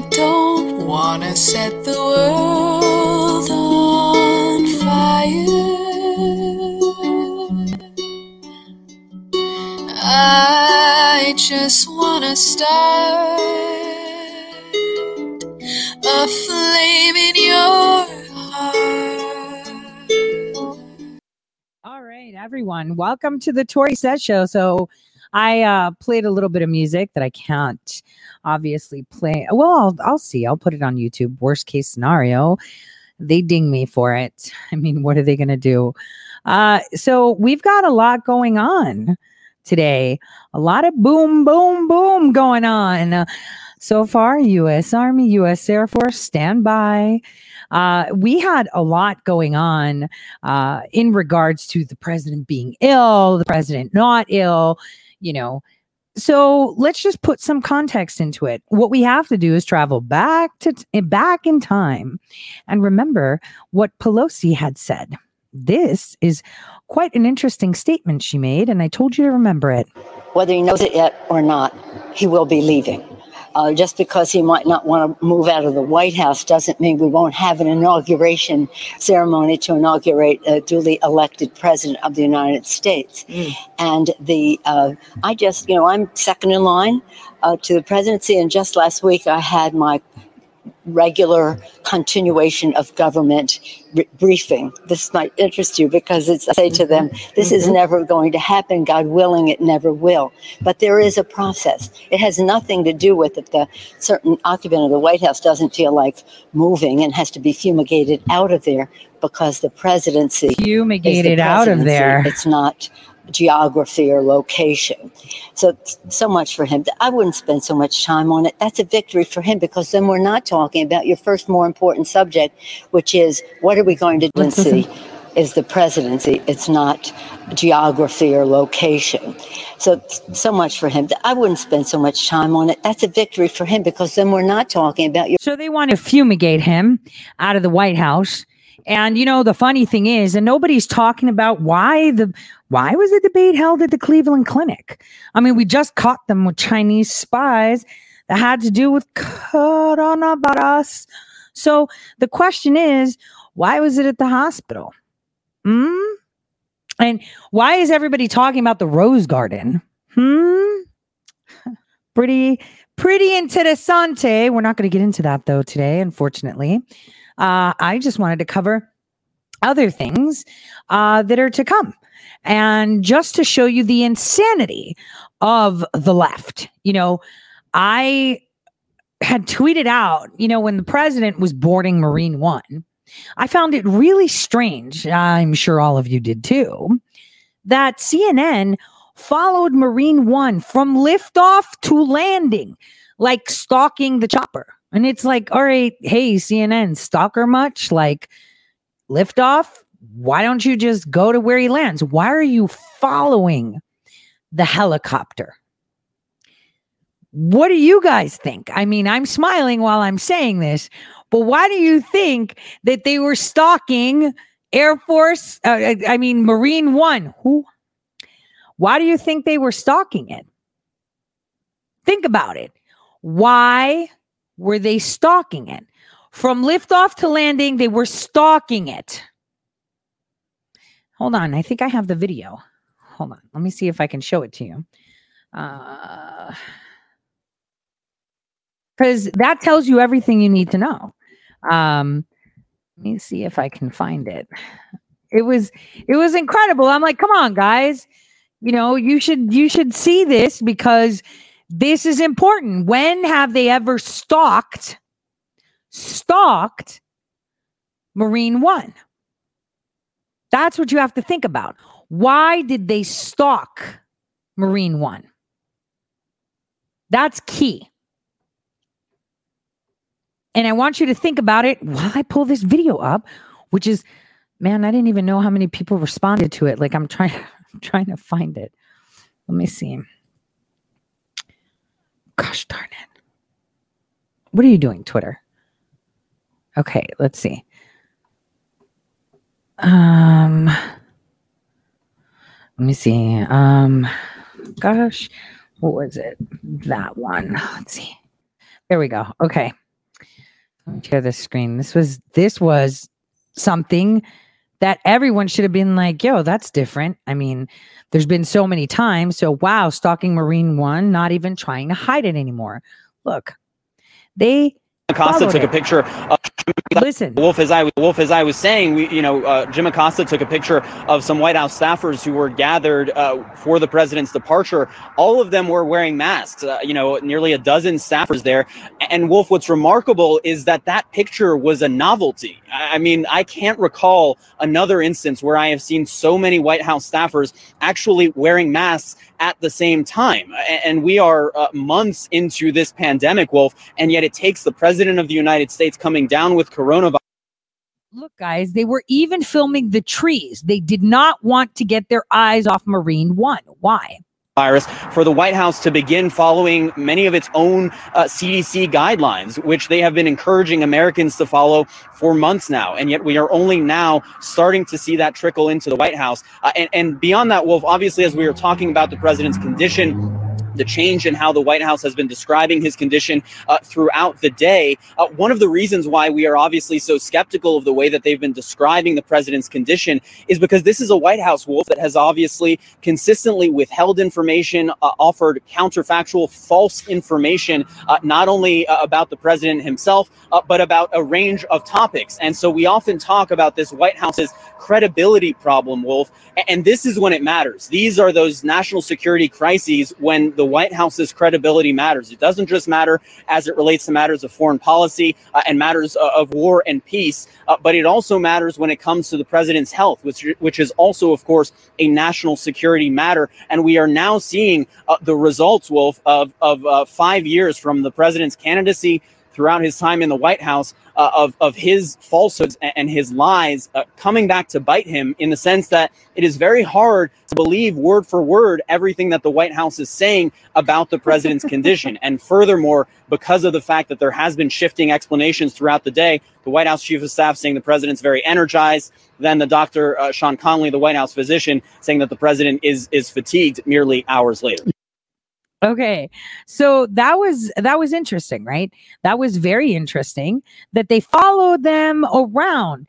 you don't wanna set the world on fire. I just wanna start a flame in your heart. All right, everyone, welcome to the Tori Set Show. So I played a little bit of music that I can't obviously play. Well, I'll see. I'll put it on YouTube. Worst case scenario, they ding me for it. I mean, what are they going to do? So we've got a lot going on today. A lot of boom, boom, boom going on. So far, U.S. Army, U.S. Air Force, stand by. We had a lot going on in regards to the president being ill, the president not ill, you know. So let's just put some context into it. What we have to do is travel back in time and remember what Pelosi had said. This is quite an interesting statement she made, and I told you to remember it. Whether he knows it yet or not, he will be leaving. Just because he might not want to move out of the White House doesn't mean we won't have an inauguration ceremony to inaugurate a duly elected president of the United States. And I'm second in line to the presidency. And just last week, I had my regular continuation of government briefing. This might interest you because I say to them, this is never going to happen. God willing, it never will. But there is a process. It has nothing to do with it. The certain occupant of the White House doesn't feel like moving and has to be fumigated out of there because the presidency. Fumigated out of there. It's not geography or location. So much for him. I wouldn't spend so much time on it. That's a victory for him because then we're not talking about your first more important subject, which is what are we going to do and see is the presidency. It's not geography or location. So much for him. I wouldn't spend so much time on it. That's a victory for him because then we're not talking about your. So they want to fumigate him out of the White House. And, you know, the funny thing is, and nobody's talking about why was the debate held at the Cleveland Clinic? I mean, we just caught them with Chinese spies that had to do with coronavirus. So the question is, why was it at the hospital? And why is everybody talking about the Rose Garden? Pretty interessante. We're not going to get into that, though, today, unfortunately. I just wanted to cover other things that are to come. And just to show you the insanity of the left, you know, I had tweeted out, you know, when the president was boarding Marine One, I found it really strange. I'm sure all of you did too, that CNN followed Marine One from liftoff to landing, like stalking the chopper. And it's like, all right, hey, CNN, stalker much? Like, liftoff? Why don't you just go to where he lands? Why are you following the helicopter? What do you guys think? I mean, I'm smiling while I'm saying this, but why do you think that they were stalking Air Force? Marine One. Who? Why do you think they were stalking it? Think about it. Why were they stalking it? From liftoff to landing, they were stalking it. Hold on. I think I have the video. Hold on. Let me see if I can show it to you. Because that tells you everything you need to know. Let me see if I can find it. It was incredible. I'm like, come on, guys. You know, you should see this because this is important. When have they ever stalked Marine One? That's what you have to think about. Why did they stalk Marine One? That's key. And I want you to think about it while I pull this video up, which is, man, I didn't even know how many people responded to it. Like I'm trying to find it. Let me see. Gosh darn it. What are you doing, Twitter? Okay, let's see. Let me see. What was it? That one. Let's see. There we go. Okay. Share the screen. This was something that everyone should have been like, yo, that's different. I mean, there's been so many times. So, wow, stalking Marine One, not even trying to hide it anymore. Look, they Acosta took a picture of Wolf, as I was saying, Jim Acosta took a picture of some White House staffers who were gathered for the president's departure. All of them were wearing masks, nearly a dozen staffers there. And Wolf, what's remarkable is that picture was a novelty. I mean, I can't recall another instance where I have seen so many White House staffers actually wearing masks at the same time. And we are months into this pandemic, Wolf, and yet it takes the president of the United States coming down with coronavirus. Look, guys, they were even filming the trees. They did not want to get their eyes off Marine One. Why? For the White House to begin following many of its own CDC guidelines, which they have been encouraging Americans to follow for months now. And yet we are only now starting to see that trickle into the White House. And beyond that, Wolf, obviously, as we were talking about the president's condition, the change in how the White House has been describing his condition throughout the day. One of the reasons why we are obviously so skeptical of the way that they've been describing the president's condition is because this is a White House, Wolf, that has obviously consistently withheld information, offered counterfactual false information, not only about the president himself, but about a range of topics. And so we often talk about this White House's credibility problem, Wolf, and this is when it matters. These are those national security crises when the White House's credibility matters. It doesn't just matter as it relates to matters of foreign policy and matters of war and peace, but it also matters when it comes to the president's health, which is also, of course, a national security matter. And we are now seeing the results, Wolf, of 5 years from the president's candidacy throughout his time in the White House of his falsehoods and his lies coming back to bite him, in the sense that it is very hard to believe word for word everything that the White House is saying about the president's condition. And furthermore, because of the fact that there has been shifting explanations throughout the day, the White House chief of staff saying the president's very energized, then the doctor, Sean Conley, the White House physician, saying that the president is fatigued merely hours later. Okay, so that was interesting, right? That was very interesting that they followed them around,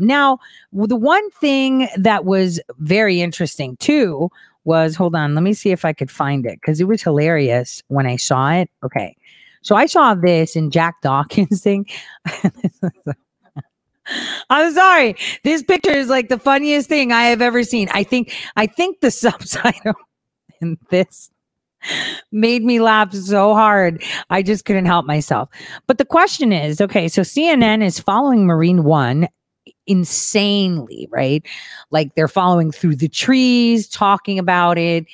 Now, the one thing that was very interesting too was, hold on, let me see if I could find it, because it was hilarious when I saw it. Okay, so I saw this in Jack Dawkins' thing. I'm sorry, this picture is like the funniest thing I have ever seen. I think the subtitle in this made me laugh so hard. I just couldn't help myself. But the question is, okay, so CNN is following Marine One insanely, right? Like they're following through the trees, talking about it,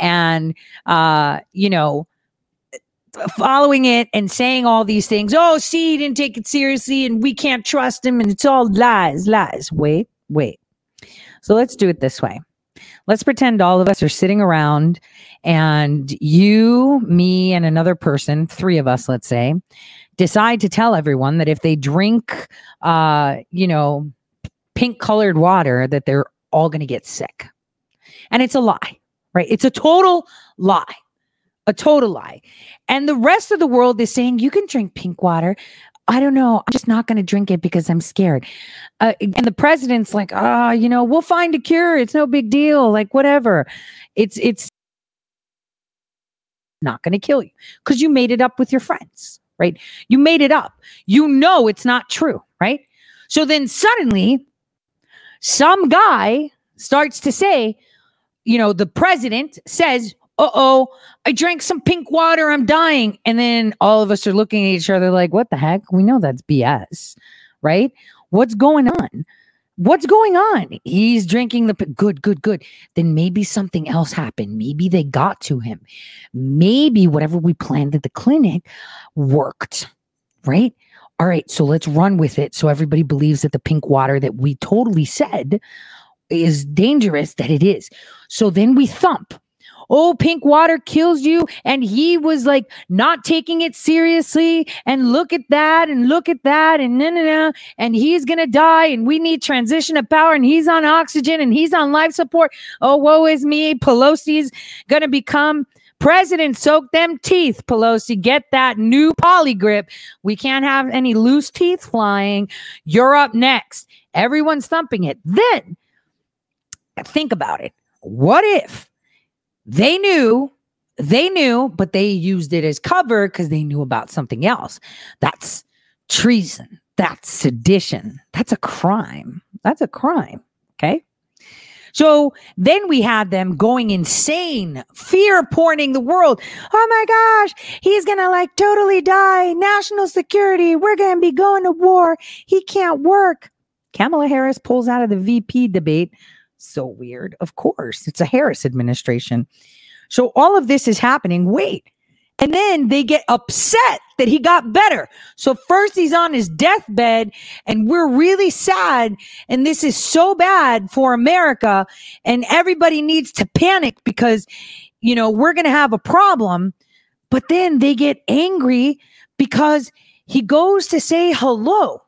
and, following it and saying all these things. Oh, see, he didn't take it seriously and we can't trust him and it's all lies. Wait. So let's do it this way. Let's pretend all of us are sitting around and you, me, and another person, three of us, let's say, decide to tell everyone that if they drink, pink colored water, that they're all going to get sick. And it's a lie, right? It's a total lie. And the rest of the world is saying, you can drink pink water. I don't know. I'm just not going to drink it because I'm scared. And the president's like, we'll find a cure. It's no big deal. Like, whatever. It's not going to kill you because you made it up with your friends, right? You made it up. You know it's not true, right? So then suddenly some guy starts to say, the president says, uh-oh, I drank some pink water, I'm dying. And then all of us are looking at each other like, what the heck? We know that's BS, right? What's going on? He's drinking the good. Then maybe something else happened. Maybe they got to him. Maybe whatever we planned at the clinic worked, right? All right, so let's run with it so everybody believes that the pink water that we totally said is dangerous, that it is. So then we thump. Oh, pink water kills you. And he was like not taking it seriously. And look at that. And no. And he's going to die. And we need transition of power. And he's on oxygen. And he's on life support. Oh, woe is me. Pelosi's going to become President, soak them teeth, Pelosi. Get that new poly grip. We can't have any loose teeth flying. You're up next. Everyone's thumping it. Then, think about it. What if they knew, but they used it as cover because they knew about something else? That's treason. That's sedition. That's a crime. Okay. So then we had them going insane, fear-porning the world. Oh, my gosh, he's going to totally die. National security. We're going to be going to war. He can't work. Kamala Harris pulls out of the VP debate. So weird. Of course, it's a Harris administration. So all of this is happening. Wait. And then they get upset that he got better. So first he's on his deathbed and we're really sad. And this is so bad for America. And everybody needs to panic because, we're going to have a problem. But then they get angry because he goes to say hello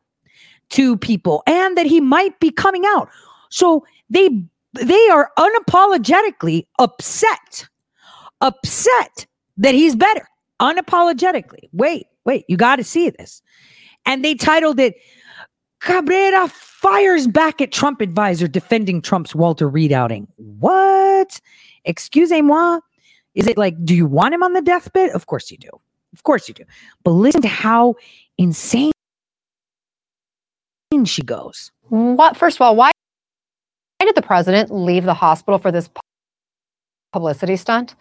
to people and that he might be coming out. So they are unapologetically upset. That he's better, unapologetically. Wait, you got to see this. And they titled it, Cabrera fires back at Trump advisor defending Trump's Walter Reed outing. What? Excusez-moi. Is it do you want him on the deathbed? Of course you do. But listen to how insane she goes. What? First of all, why did the president leave the hospital for this publicity stunt?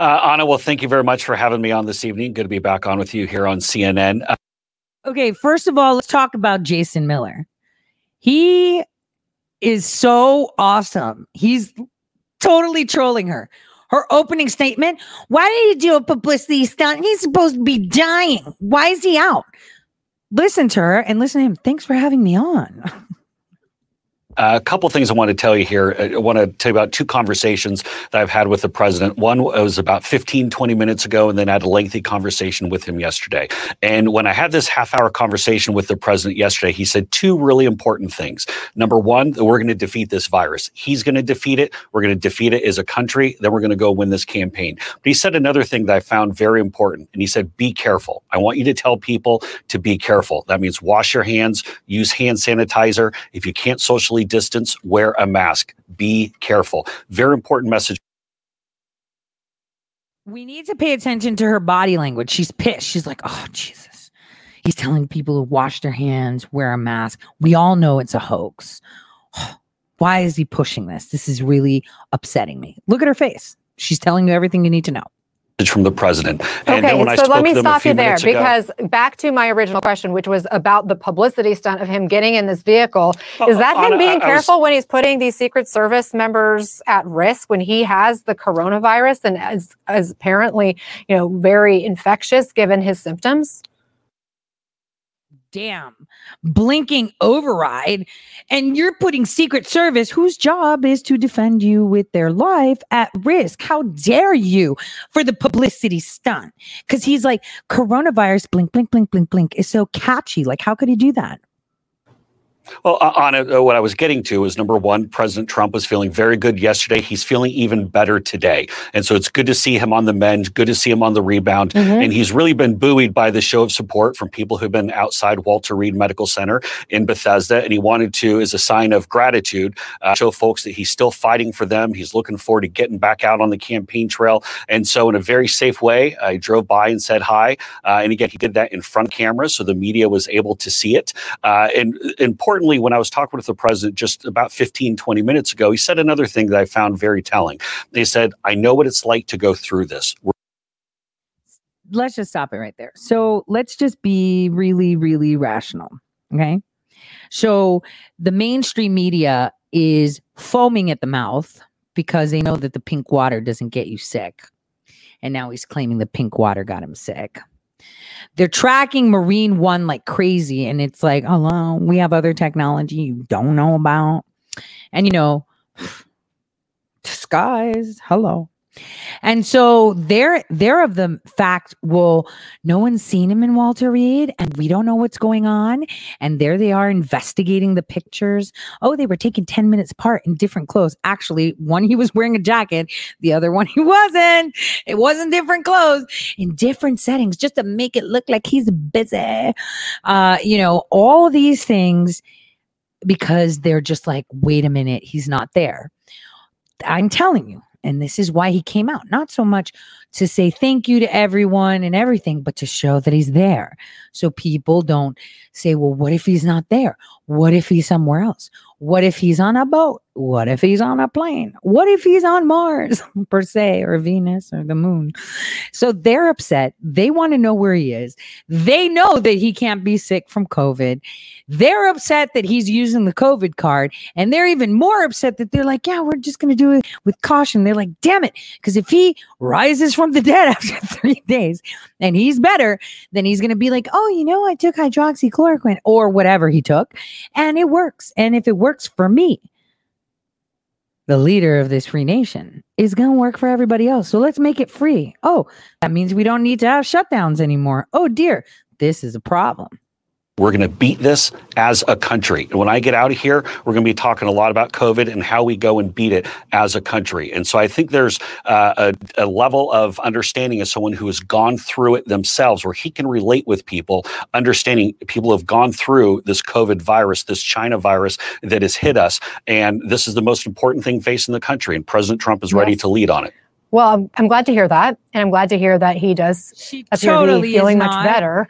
Anna, well, thank you very much for having me on this evening. Good to be back on with you here on CNN. Okay, first of all, let's talk about Jason Miller. He is so awesome. He's totally trolling her. Her opening statement, why did he do a publicity stunt? He's supposed to be dying. Why is he out? Listen to her and listen to him. Thanks for having me on. A couple things I want to tell you here. I want to tell you about two conversations that I've had with the president. One was about 15, 20 minutes ago, and then I had a lengthy conversation with him yesterday. And when I had this half-hour conversation with the president yesterday, he said two really important things. Number one, that we're going to defeat this virus. He's going to defeat it. We're going to defeat it as a country. Then we're going to go win this campaign. But he said another thing that I found very important, and he said, be careful. I want you to tell people to be careful. That means wash your hands, use hand sanitizer. If you can't socially distance, wear a mask. Be careful. Very important message. We need to pay attention to her body language. She's pissed. She's like, oh, Jesus. He's telling people to wash their hands, wear a mask. We all know it's a hoax. Why is he pushing this? This is really upsetting me. Look at her face. She's telling you everything you need to know. From the president. And okay, so let me stop you there because back to my original question, which was about the publicity stunt of him getting in this vehicle. Is that him being careful when he's putting these Secret Service members at risk when he has the coronavirus and is apparently, very infectious given his symptoms? Damn, blinking override. And you're putting Secret Service, whose job is to defend you with their life, at risk. How dare you for the publicity stunt? Because he's like, coronavirus, blink, blink, blink, blink, blink. It's so catchy. How could he do that? Well, Anna, what I was getting to is, number one, President Trump was feeling very good yesterday. He's feeling even better today. And so it's good to see him on the mend, good to see him on the rebound. Mm-hmm. And he's really been buoyed by the show of support from people who've been outside Walter Reed Medical Center in Bethesda. And he wanted to, as a sign of gratitude, show folks that he's still fighting for them. He's looking forward to getting back out on the campaign trail. And so in a very safe way, I drove by and said hi. And again, he did that in front of camera, so the media was able to see it. And important. Importantly, when I was talking with the president just about 15, 20 minutes ago, he said another thing that I found very telling. They said, I know what it's like to go through this. Let's just stop it right there. So let's just be really, really rational. Okay. So the mainstream media is foaming at the mouth because they know that the pink water doesn't get you sick. And now he's claiming the pink water got him sick. They're tracking Marine One like crazy. And it's like, hello, we have other technology you don't know about. And, disguise, hello. And so they're of the fact, well, no one's seen him in Walter Reed and we don't know what's going on. And there they are investigating the pictures. Oh, they were taken 10 minutes apart in different clothes. Actually, one, he was wearing a jacket. The other one, he wasn't. It wasn't different clothes in different settings just to make it look like he's busy. You know, all these things because they're just like, wait a minute, he's not there. I'm telling you. And this is why he came out, not so much to say thank you to everyone and everything, but to show that he's there. So people don't say, well, what if he's not there? What if he's somewhere else? What if he's on a boat? What if he's on a plane? What if he's on Mars per se, or Venus or the moon? So they're upset. They want to know where he is. They know that he can't be sick from COVID. They're upset that he's using the COVID card. And they're even more upset that they're like, yeah, we're just going to do it with caution. They're like, damn it. Because if he rises from the dead after 3 days and he's better, then he's going to be like, oh, you know, I took hydroxychloroquine or whatever he took and it works. And if it works for me, the leader of this free nation, is going to work for everybody else. So let's make it free. Oh, that means we don't need to have shutdowns anymore. Oh, dear. This is a problem. We're going to beat this as a country. And when I get out of here, we're going to be talking a lot about COVID and how we go and beat it as a country. And so I think there's a level of understanding as someone who has gone through it themselves, where he can relate with people, understanding people have gone through this COVID virus, this China virus that has hit us. And this is the most important thing facing the country. And President Trump is ready to lead on it. Well, I'm glad to hear that. And I'm glad to hear that he does appear to be feeling much better.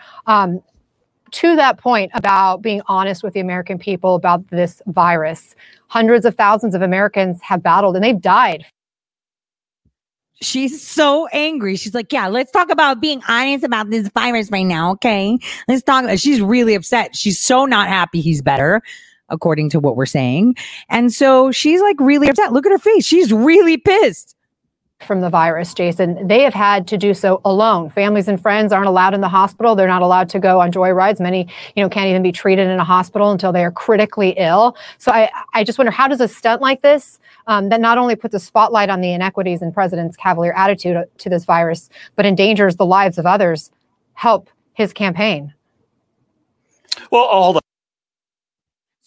To that point about being honest with the American people about this virus, hundreds of thousands of Americans have battled and they've died. She's so angry. She's like, yeah, let's talk about being honest about this virus right now. Okay, let's talk. She's really upset. She's so not happy he's better, according to what we're saying. And so she's like really upset. Look at her face. She's really pissed. From the virus, Jason, they have had to do so alone. Families and friends aren't allowed in the hospital. They're not allowed to go on joyrides. Many, you know, can't even be treated in a hospital until they are critically ill. So I just wonder, how does a stunt like this that not only puts a spotlight on the inequities in President's cavalier attitude to this virus, but endangers the lives of others, help his campaign? Well,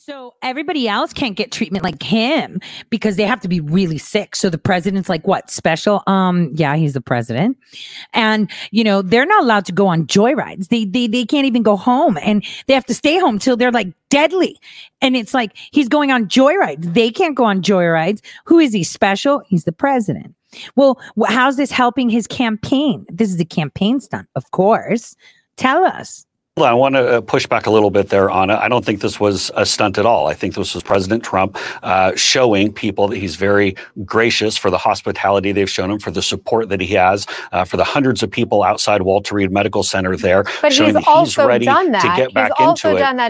so everybody else can't get treatment like him because they have to be really sick. So the president's like, what, special? Yeah, he's the president. And, you know, they're not allowed to go on joyrides. They can't even go home, and they have to stay home till they're like deadly. And it's like, he's going on joyrides. They can't go on joyrides. Who is he, special? He's the president. Well, how's this helping his campaign? This is a campaign stunt, of course. Tell us. I want to push back a little bit there, Anna. I don't think this was a stunt at all. I think this was President Trump showing people that he's very gracious for the hospitality they've shown him, for the support that he has, for the hundreds of people outside Walter Reed Medical Center there. But he's also done that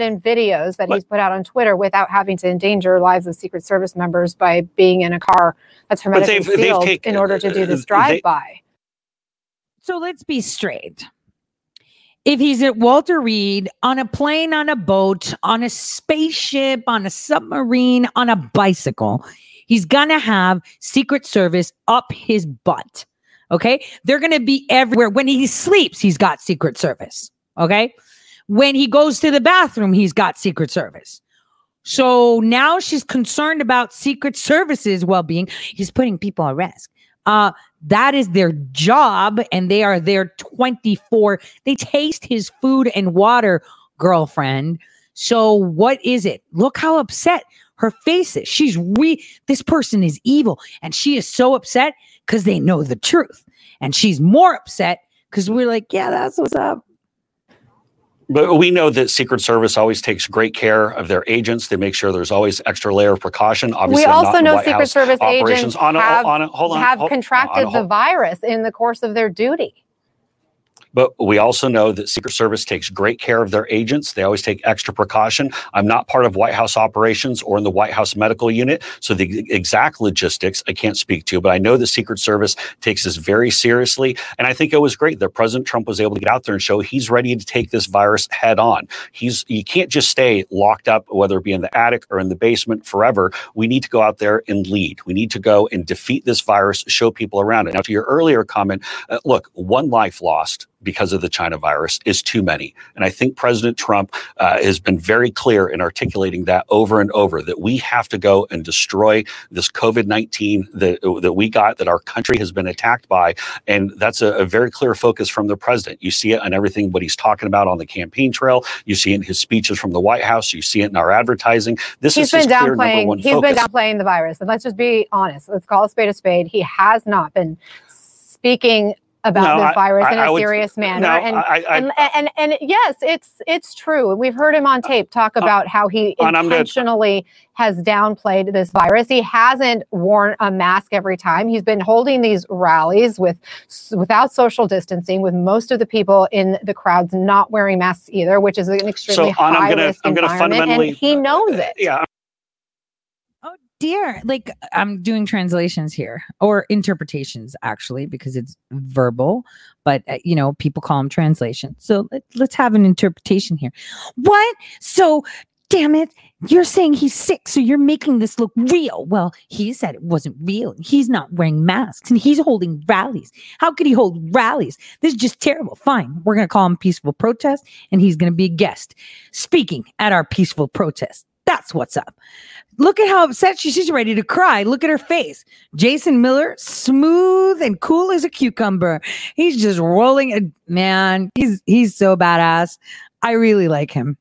in videos that he's put out on Twitter without having to endanger lives of Secret Service members by being in a car that's hermetically sealed in order to do this drive-by. So let's be straight. If he's at Walter Reed, on a plane, on a boat, on a spaceship, on a submarine, on a bicycle, he's going to have Secret Service up his butt, okay? They're going to be everywhere. When he sleeps, he's got Secret Service, okay? When he goes to the bathroom, he's got Secret Service. So now she's concerned about Secret Service's well-being. He's putting people at risk. That is their job, and they are there 24. They taste his food and water, girlfriend. So what is it? Look how upset her face is. She's this person is evil, and she is so upset because they know the truth. And she's more upset because we're like, yeah, that's what's up. But we know that Secret Service always takes great care of their agents. They make sure there's always extra layer of precaution. Obviously, we also know Secret Service agents have contracted the virus in the course of their duty. But we also know that Secret Service takes great care of their agents. They always take extra precaution. I'm not part of White House operations or in the White House medical unit, so the exact logistics I can't speak to, but I know the Secret Service takes this very seriously. And I think it was great that President Trump was able to get out there and show he's ready to take this virus head on. You can't just stay locked up, whether it be in the attic or in the basement forever. We need to go out there and lead. We need to go and defeat this virus, show people around it. Now, to your earlier comment, look, one life lost because of the China virus is too many. And I think President Trump has been very clear in articulating that over and over, that we have to go and destroy this COVID-19 that we got, that our country has been attacked by. And that's a very clear focus from the president. You see it on everything, what he's talking about on the campaign trail. You see it in his speeches from the White House. You see it in our advertising. This is his clear number one focus. He's been downplaying the virus. And let's just be honest. Let's call a spade a spade. He has not been speaking about this virus in a serious manner. And yes, it's true. And we've heard him on tape talk about how he intentionally has downplayed this virus. He hasn't worn a mask every time. He's been holding these rallies without social distancing, with most of the people in the crowds not wearing masks either, which is an extremely high risk environment, and he knows it. Yeah. Dear, like, I'm doing translations here, or interpretations, actually, because it's verbal, but people call them translations. So let's have an interpretation here. What? So, damn it, you're saying he's sick, so you're making this look real. Well, he said it wasn't real. And he's not wearing masks, and he's holding rallies. How could he hold rallies? This is just terrible. Fine, we're going to call him peaceful protest, and he's going to be a guest speaking at our peaceful protest. That's what's up. Look at how upset she is. She's ready to cry. Look at her face. Jason Miller, smooth and cool as a cucumber. He's just rolling. Man, he's so badass. I really like him.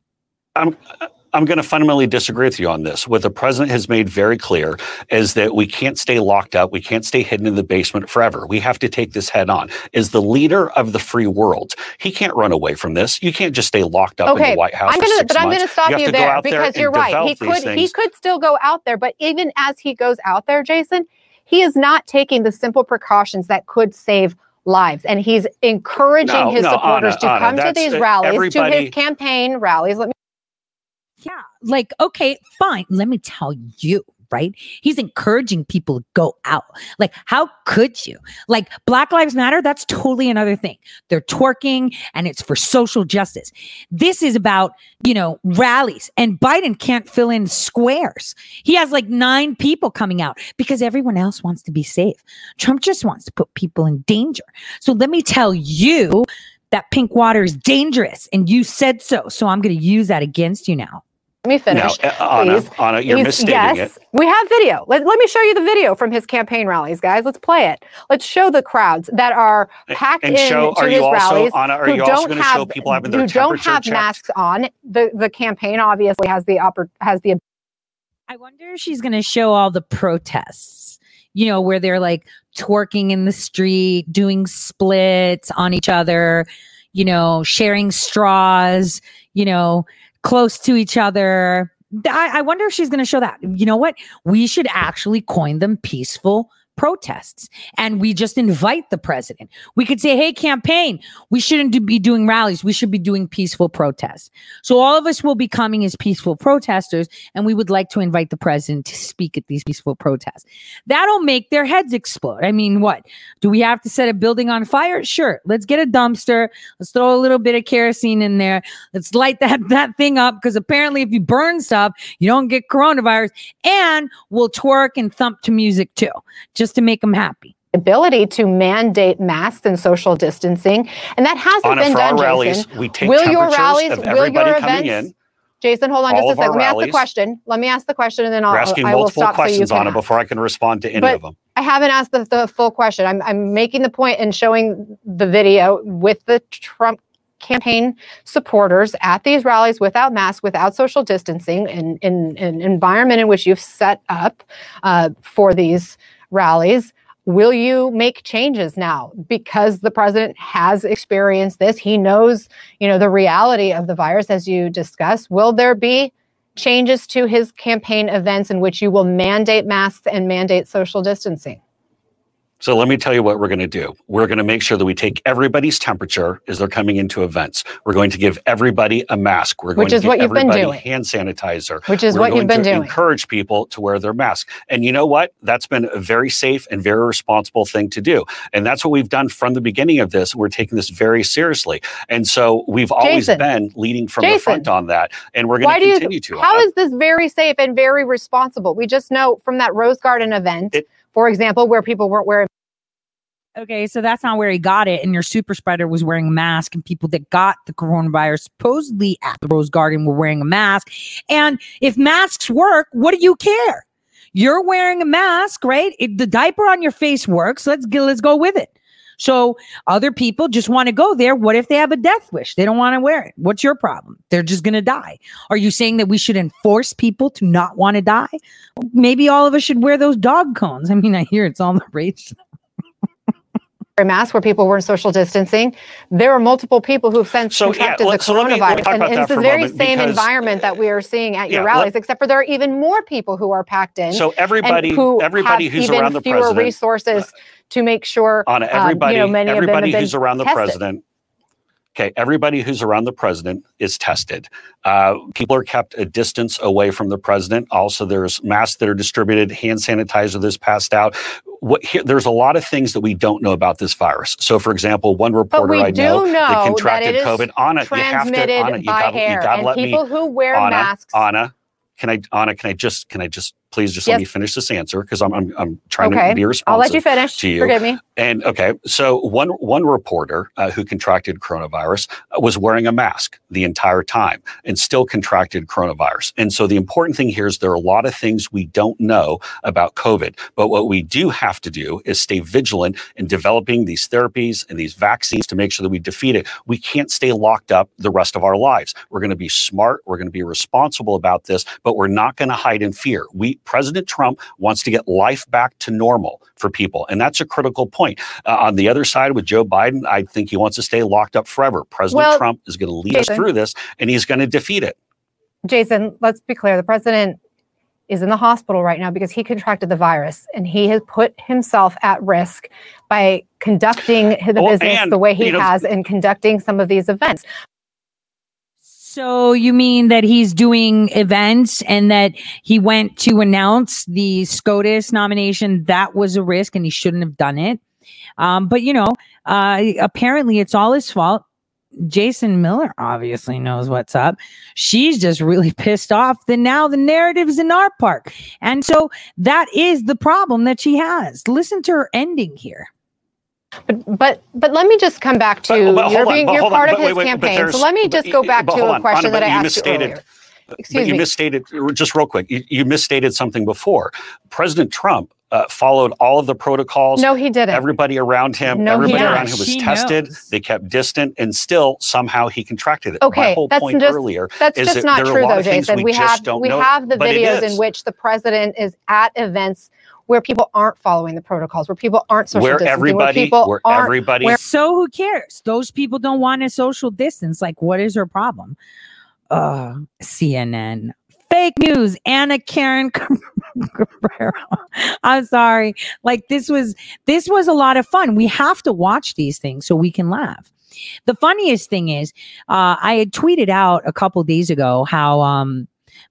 I'm going to fundamentally disagree with you on this. What the president has made very clear is that we can't stay locked up. We can't stay hidden in the basement forever. We have to take this head on. As the leader of the free world, he can't run away from this. You can't just stay locked up in the White House for 6 months. I'm going to stop you there, because you're right. He could still go out there, but even as he goes out there, Jason, he is not taking the simple precautions that could save lives, and he's encouraging his supporters to come to these rallies, to his campaign rallies. Yeah, like, okay, fine. Let me tell you, right? He's encouraging people to go out. Like, how could you? Like, Black Lives Matter, that's totally another thing. They're twerking, and it's for social justice. This is about, rallies, and Biden can't fill in squares. He has like 9 people coming out because everyone else wants to be safe. Trump just wants to put people in danger. So let me tell you that pink water is dangerous, and you said so. So I'm going to use that against you now. Let me finish. No, Anna, you're misstating it. We have video. Let me show you the video from his campaign rallies, guys. Let's play it. Let's show the crowds that are packed into his rallies. Anna, are you also going to show people having their temperature checked? Who don't have masks on. The campaign obviously has the. I wonder if she's going to show all the protests, where they're like twerking in the street, doing splits on each other, sharing straws, close to each other. I wonder if she's going to show that. You know what? We should actually coin them peaceful protests. And we just invite the president. We could say, hey, campaign, we shouldn't be doing rallies. We should be doing peaceful protests. So all of us will be coming as peaceful protesters, and we would like to invite the president to speak at these peaceful protests. That'll make their heads explode. I mean, what? Do we have to set a building on fire? Sure. Let's get a dumpster. Let's throw a little bit of kerosene in there. Let's light that thing up, because apparently if you burn stuff, you don't get coronavirus. And we'll twerk and thump to music too. Just to make them happy. Ability to mandate masks and social distancing, and that hasn't been done, Jason. Will your rallies, will your events, Jason? Hold on just a second. Let me ask the question, and then I will stop. You're asking multiple questions, Anna, before I can respond to any of them. I haven't asked the full question. I'm making the point and showing the video with the Trump campaign supporters at these rallies without masks, without social distancing, in an environment in which you've set up for these rallies. Will you make changes now? Because the president has experienced this. He knows, the reality of the virus, as you discussed. Will there be changes to his campaign events in which you will mandate masks and mandate social distancing? So let me tell you what we're going to do. We're going to make sure that we take everybody's temperature as they're coming into events. We're going to give everybody a mask. We're going to give everybody hand sanitizer. Which is what you've been doing. Encourage people to wear their mask. And you know what? That's been a very safe and very responsible thing to do. And that's what we've done from the beginning of this. We're taking this very seriously. And so we've always been leading from the front on that. And we're going to continue to. How is this very safe and very responsible? We just know from that Rose Garden event, for example, where people weren't wearing. Okay, so that's not where he got it. And your super spreader was wearing a mask, and people that got the coronavirus supposedly at the Rose Garden were wearing a mask. And if masks work, what do you care? You're wearing a mask, right? The diaper on your face works. Let's go with it. So other people just want to go there. What if they have a death wish? They don't want to wear it. What's your problem? They're just going to die. Are you saying that we should enforce people to not want to die? Maybe all of us should wear those dog cones. I mean, I hear it's all the rage. Mask where people were in social distancing. There are multiple people who've since contracted the coronavirus. And it's the very same environment that we are seeing at your rallies, except for there are even more people who are packed in. So everybody who's around the president, fewer resources to make sure everybody who's around the president. Okay, everybody who's around the president is tested. People are kept a distance away from the president. Also, there's masks that are distributed, hand sanitizer that's passed out. There's a lot of things that we don't know about this virus. So, for example, one reporter I know that contracted COVID. Anna, you have to. Anna, you got to let me. People who wear masks. Anna, can I just let me finish this answer because I'm trying to be responsive. I'll let you finish. To you. Forgive me. And so one reporter who contracted coronavirus was wearing a mask the entire time and still contracted coronavirus. And so the important thing here is there are a lot of things we don't know about COVID, but what we do have to do is stay vigilant in developing these therapies and these vaccines to make sure that we defeat it. We can't stay locked up the rest of our lives. We're going to be smart. We're going to be responsible about this, but we're not going to hide in fear. President Trump wants to get life back to normal for people. And that's a critical point. On the other side with Joe Biden, I think he wants to stay locked up forever. President Trump is going to lead us through this and he's going to defeat it. Jason, let's be clear. The president is in the hospital right now because he contracted the virus and he has put himself at risk by conducting the business the way he has and conducting some of these events. So you mean that he's doing events and that he went to announce the SCOTUS nomination? That was a risk and he shouldn't have done it. But apparently it's all his fault. Jason Miller obviously knows what's up. She's just really pissed off that now the narrative's in our park. And so that is the problem that she has. Listen to her ending here. But let me just come back to you're part of his campaign. So let me just go back to a question that I asked you earlier. Excuse me. You misstated just real quick. You misstated something before. President Trump followed all of the protocols. No, he didn't. Everybody around him was tested. Knows. They kept distant, and still somehow he contracted it. Okay, my whole point earlier is just not true, though, Jason. We have the videos in which the president is at events where people aren't following the protocols, where people aren't social distancing, where people aren't. So who cares? Those people don't want a social distance. Like, what is her problem? CNN. Fake news. Anna Karen Cabrera. I'm sorry. Like, this was a lot of fun. We have to watch these things so we can laugh. The funniest thing is, I had tweeted out a couple days ago how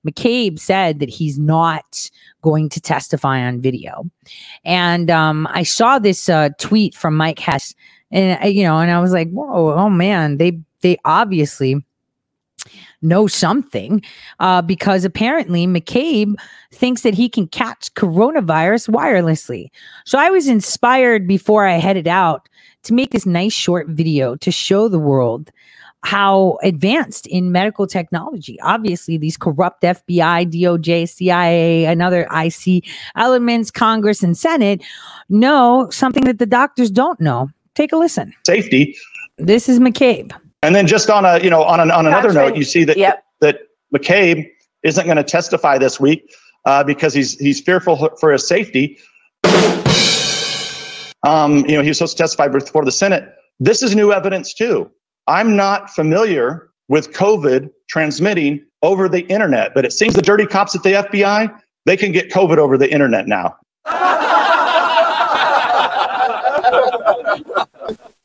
McCabe said that he's not going to testify on video. And I saw this tweet from Mike Hess and I was like, whoa, oh man, they obviously know something because apparently McCabe thinks that he can catch coronavirus wirelessly. So I was inspired before I headed out to make this nice short video to show the world how advanced in medical technology. Obviously, these corrupt FBI, DOJ, CIA, and other IC elements, Congress and Senate know something that the doctors don't know. Take a listen. Safety. This is McCabe. And then just on another note, you see that McCabe isn't going to testify this week because he's fearful for his safety. He was supposed to testify before the Senate. This is new evidence too. I'm not familiar with COVID transmitting over the internet, but it seems the dirty cops at the FBI, they can get COVID over the internet now.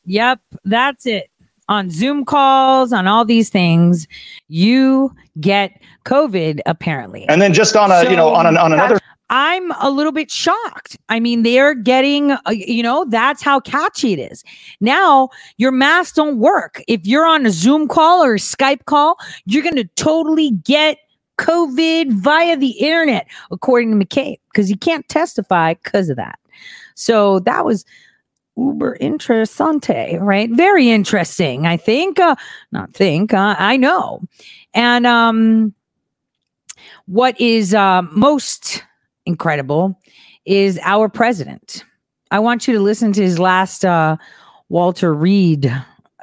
Yep, that's it. On Zoom calls, on all these things, you get COVID apparently. And then just on a, so, you know, on another. I'm a little bit shocked. I mean, they're getting, you know, that's how catchy it is. Now your masks don't work. If you're on a Zoom call or a Skype call, you're going to totally get COVID via the internet, according to McCabe, because you can't testify because of that. So that was uber interessante, right? Very interesting. I think, not think, I know. And what is most incredible is our president. I want you to listen to his last Walter Reed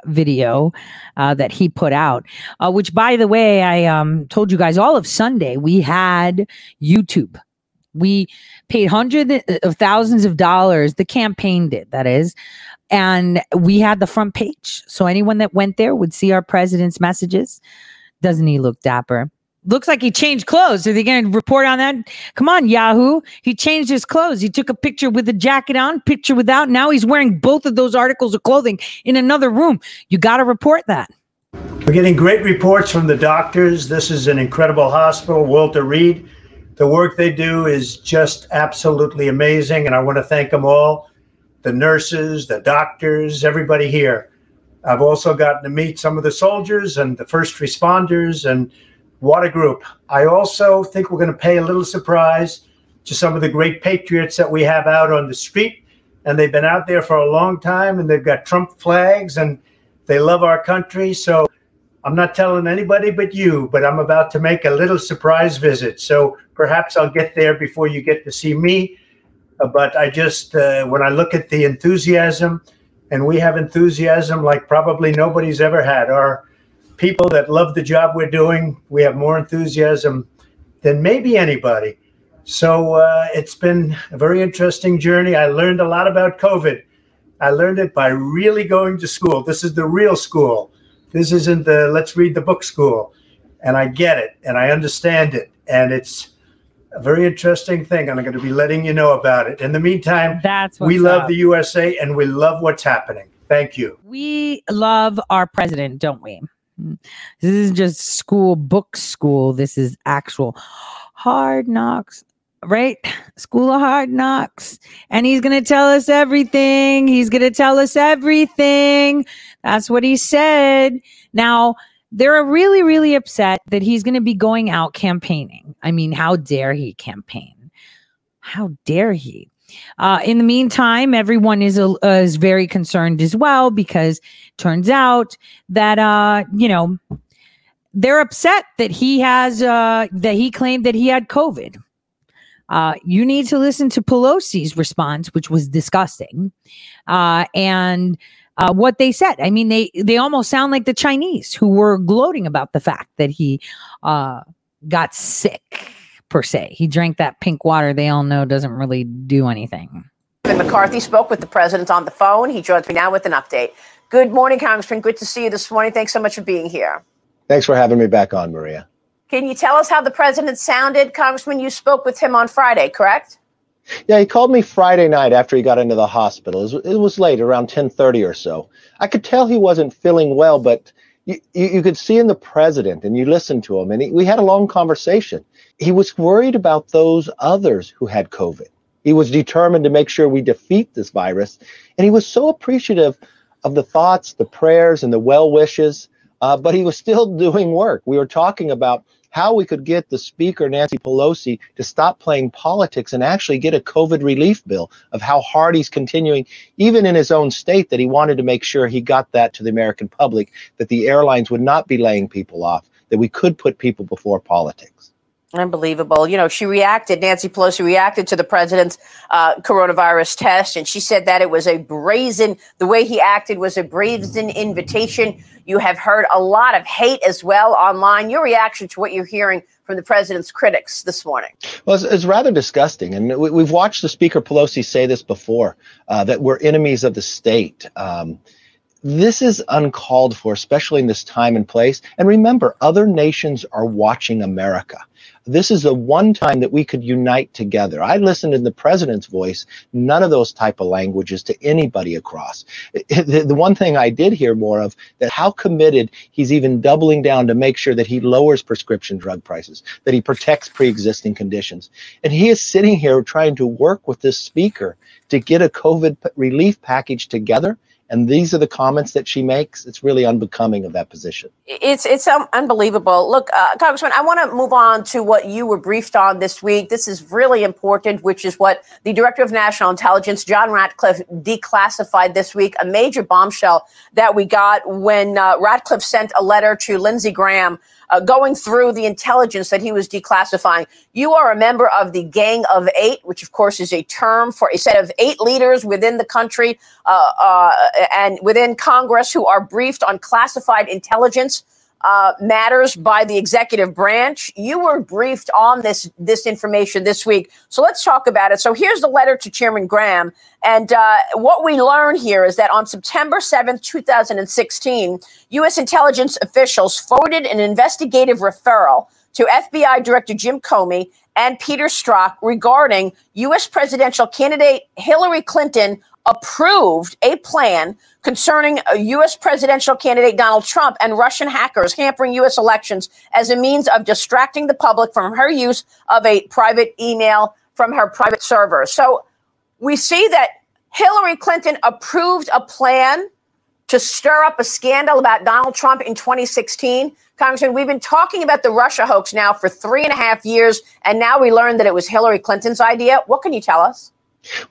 video that he put out, which, by the way, I told you guys all of Sunday we had YouTube. We paid hundreds of thousands of dollars. The campaign did, that is. And we had the front page. So anyone that went there would see our president's messages. Doesn't he look dapper? Looks like he changed clothes. Are they going to report on that? Come on, Yahoo. He changed his clothes. He took a picture with a jacket on, picture without. Now he's wearing both of those articles of clothing in another room. You got to report that. We're getting great reports from the doctors. This is an incredible hospital, Walter Reed. The work they do is just absolutely amazing. And I want to thank them all, the nurses, the doctors, everybody here. I've also gotten to meet some of the soldiers and the first responders, and what a group. I also think we're going to pay a little surprise to some of the great patriots that we have out on the street. And they've been out there for a long time, and they've got Trump flags, and they love our country. So I'm not telling anybody but you, but I'm about to make a little surprise visit. So perhaps I'll get there before you get to see me. But I just, when I look at the enthusiasm, and we have enthusiasm like probably nobody's ever had. Our people that love the job we're doing, we have more enthusiasm than maybe anybody. So it's been a very interesting journey. I learned a lot about COVID. I learned it by really going to school. This is the real school. This isn't the let's read the book school. And I get it, and I understand it. And it's a very interesting thing. And I'm going to be letting you know about it. In the meantime, we love the USA, and we love what's happening. Thank you. We love our president, don't we? This isn't just school, book school. This is actual hard knocks, right? School of hard knocks. And he's going to tell us everything. He's going to tell us everything. That's what he said. Now, they're really, really upset that he's going to be going out campaigning. I mean, how dare he campaign? How dare he? In the meantime, everyone is very concerned as well, because it turns out that, you know, they're upset that he has, that he claimed that he had COVID. You need to listen to Pelosi's response, which was disgusting. And what they said, I mean, they almost sound like the Chinese who were gloating about the fact that he got sick. Per se. He drank that pink water they all know doesn't really do anything. McCarthy spoke with the president on the phone. He joins me now with an update. Good morning, Congressman. Good to see you this morning. Thanks so much for being here. Thanks for having me back on, Maria. Can you tell us how the president sounded? Congressman, you spoke with him on Friday, correct? Yeah, he called me Friday night after he got into the hospital. It was late, around 10:30 or so. I could tell he wasn't feeling well, but you could see in the president, and you listened to him, and we had a long conversation. He was worried about those others who had COVID. He was determined to make sure we defeat this virus. And he was so appreciative of the thoughts, the prayers, and the well wishes, but he was still doing work. We were talking about how we could get the Speaker, Nancy Pelosi, to stop playing politics and actually get a COVID relief bill, of how hard he's continuing, even in his own state, that he wanted to make sure he got that to the American public, that the airlines would not be laying people off, that we could put people before politics. Unbelievable. You know, she reacted, Nancy Pelosi reacted to the president's coronavirus test, and she said that it was the way he acted was a brazen invitation. You have heard a lot of hate as well online. Your reaction to what you're hearing from the president's critics this morning? Well, it's rather disgusting. And we've watched the Speaker Pelosi say this before, that we're enemies of the state. This is uncalled for, especially in this time and place. And remember, other nations are watching America. This is the one time that we could unite together. I listened in the president's voice, none of those type of languages to anybody across. The one thing I did hear more of, that how committed he's even doubling down to make sure that he lowers prescription drug prices, that he protects pre-existing conditions. And he is sitting here trying to work with this speaker to get a COVID relief package together. And these are the comments that she makes. It's really unbecoming of that position. It's unbelievable. Look, Congressman, I want to move on to what you were briefed on this week. This is really important, which is what the Director of National Intelligence, John Ratcliffe, declassified this week, a major bombshell that we got when Ratcliffe sent a letter to Lindsey Graham going through the intelligence that he was declassifying. You are a member of the Gang of Eight, which, of course, is a term for a set of eight leaders within the country and within Congress who are briefed on classified intelligence matters by the executive branch. You were briefed on this information this week. So let's talk about it. So here's the letter to Chairman Graham. And what we learn here is that on September 7th, 2016, U.S. intelligence officials forwarded an investigative referral to FBI Director Jim Comey and Peter Strzok regarding U.S. presidential candidate Hillary Clinton approved a plan concerning a U.S. presidential candidate Donald Trump and Russian hackers hampering U.S. elections as a means of distracting the public from her use of a private email from her private server. So we see that Hillary Clinton approved a plan to stir up a scandal about Donald Trump in 2016. Congressman, we've been talking about the Russia hoax now for 3.5 years, and now we learned that it was Hillary Clinton's idea. What can you tell us?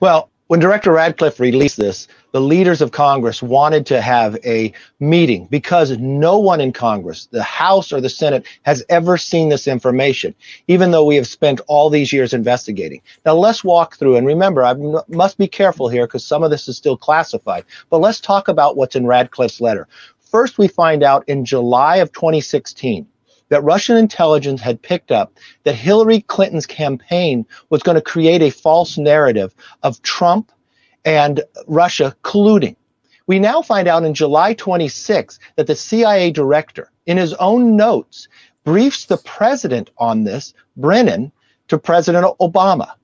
Well, when Director Ratcliffe released this, the leaders of Congress wanted to have a meeting because no one in Congress, the House or the Senate, has ever seen this information, even though we have spent all these years investigating. Now, let's walk through, and remember, I must be careful here because some of this is still classified, but let's talk about what's in Ratcliffe's letter. First, we find out in July of 2016, that Russian intelligence had picked up that Hillary Clinton's campaign was going to create a false narrative of Trump and Russia colluding. We now find out in July 26 that the CIA director, in his own notes, briefs the president on this, Brennan, to President Obama.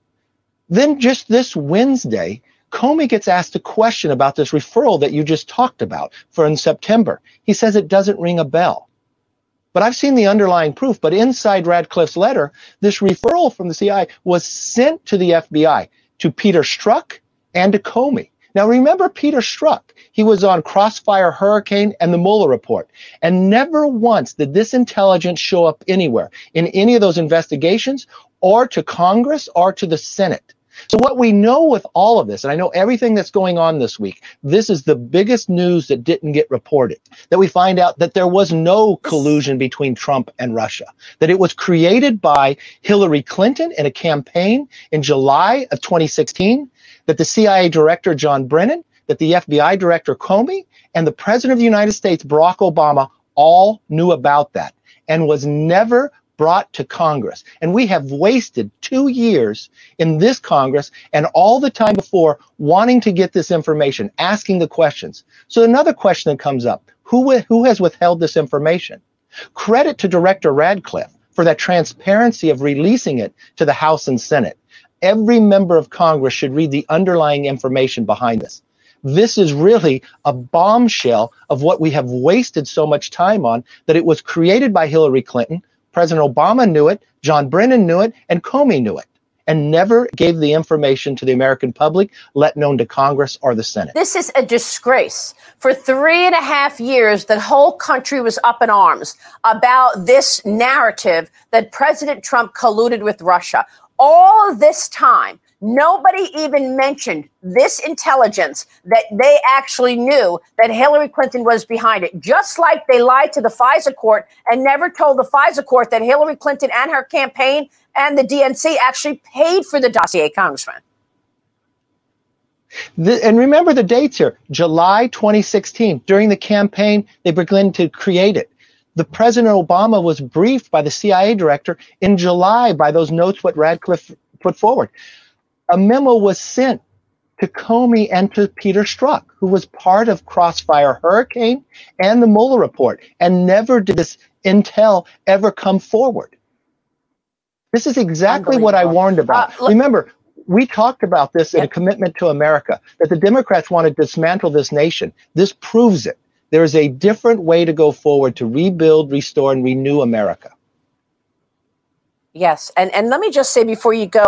Then just this Wednesday, Comey gets asked a question about this referral that you just talked about for in September. He says it doesn't ring a bell. But I've seen the underlying proof. But inside Ratcliffe's letter, this referral from the CIA was sent to the FBI, to Peter Strzok and to Comey. Now, remember Peter Strzok. He was on Crossfire Hurricane and the Mueller report. And never once did this intelligence show up anywhere in any of those investigations or to Congress or to the Senate. So what we know with all of this, and I know everything that's going on this week, this is the biggest news that didn't get reported, that we find out that there was no collusion between Trump and Russia, that it was created by Hillary Clinton in a campaign in July of 2016, that the CIA director, John Brennan, that the FBI director, Comey, and the president of the United States, Barack Obama, all knew about that and was never brought to Congress. And we have wasted 2 years in this Congress and all the time before wanting to get this information, asking the questions. So another question that comes up, who has withheld this information? Credit to Director Ratcliffe for that transparency of releasing it to the House and Senate. Every member of Congress should read the underlying information behind this. This is really a bombshell of what we have wasted so much time on, that it was created by Hillary Clinton. President Obama knew it, John Brennan knew it, and Comey knew it, and never gave the information to the American public, let known to Congress or the Senate. This is a disgrace. For 3.5 years, the whole country was up in arms about this narrative that President Trump colluded with Russia. All this time, nobody even mentioned this intelligence that they actually knew that Hillary Clinton was behind it, just like they lied to the FISA court and never told the FISA court that Hillary Clinton and her campaign and the DNC actually paid for the dossier, Congressman. And remember the dates here, July 2016. During the campaign, they began to create it. The President Obama was briefed by the CIA director in July by those notes what Ratcliffe put forward. A memo was sent to Comey and to Peter Strzok, who was part of Crossfire Hurricane and the Mueller report, and never did this intel ever come forward. This is exactly what I warned about. Remember, we talked about this in a commitment to America, that the Democrats want to dismantle this nation. This proves it. There is a different way to go forward to rebuild, restore, and renew America. Yes, and let me just say before you go,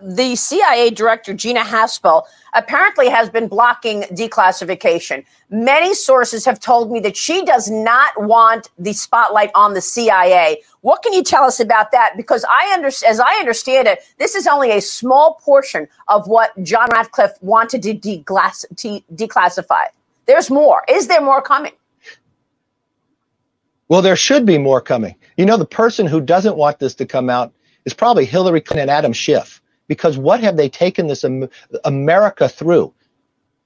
the CIA director, Gina Haspel, apparently has been blocking declassification. Many sources have told me that she does not want the spotlight on the CIA. What can you tell us about that? Because as I understand it, this is only a small portion of what John Ratcliffe wanted to declassify. There's more. Is there more coming? Well, there should be more coming. You know, the person who doesn't want this to come out is probably Hillary Clinton and Adam Schiff, because what have they taken this America through?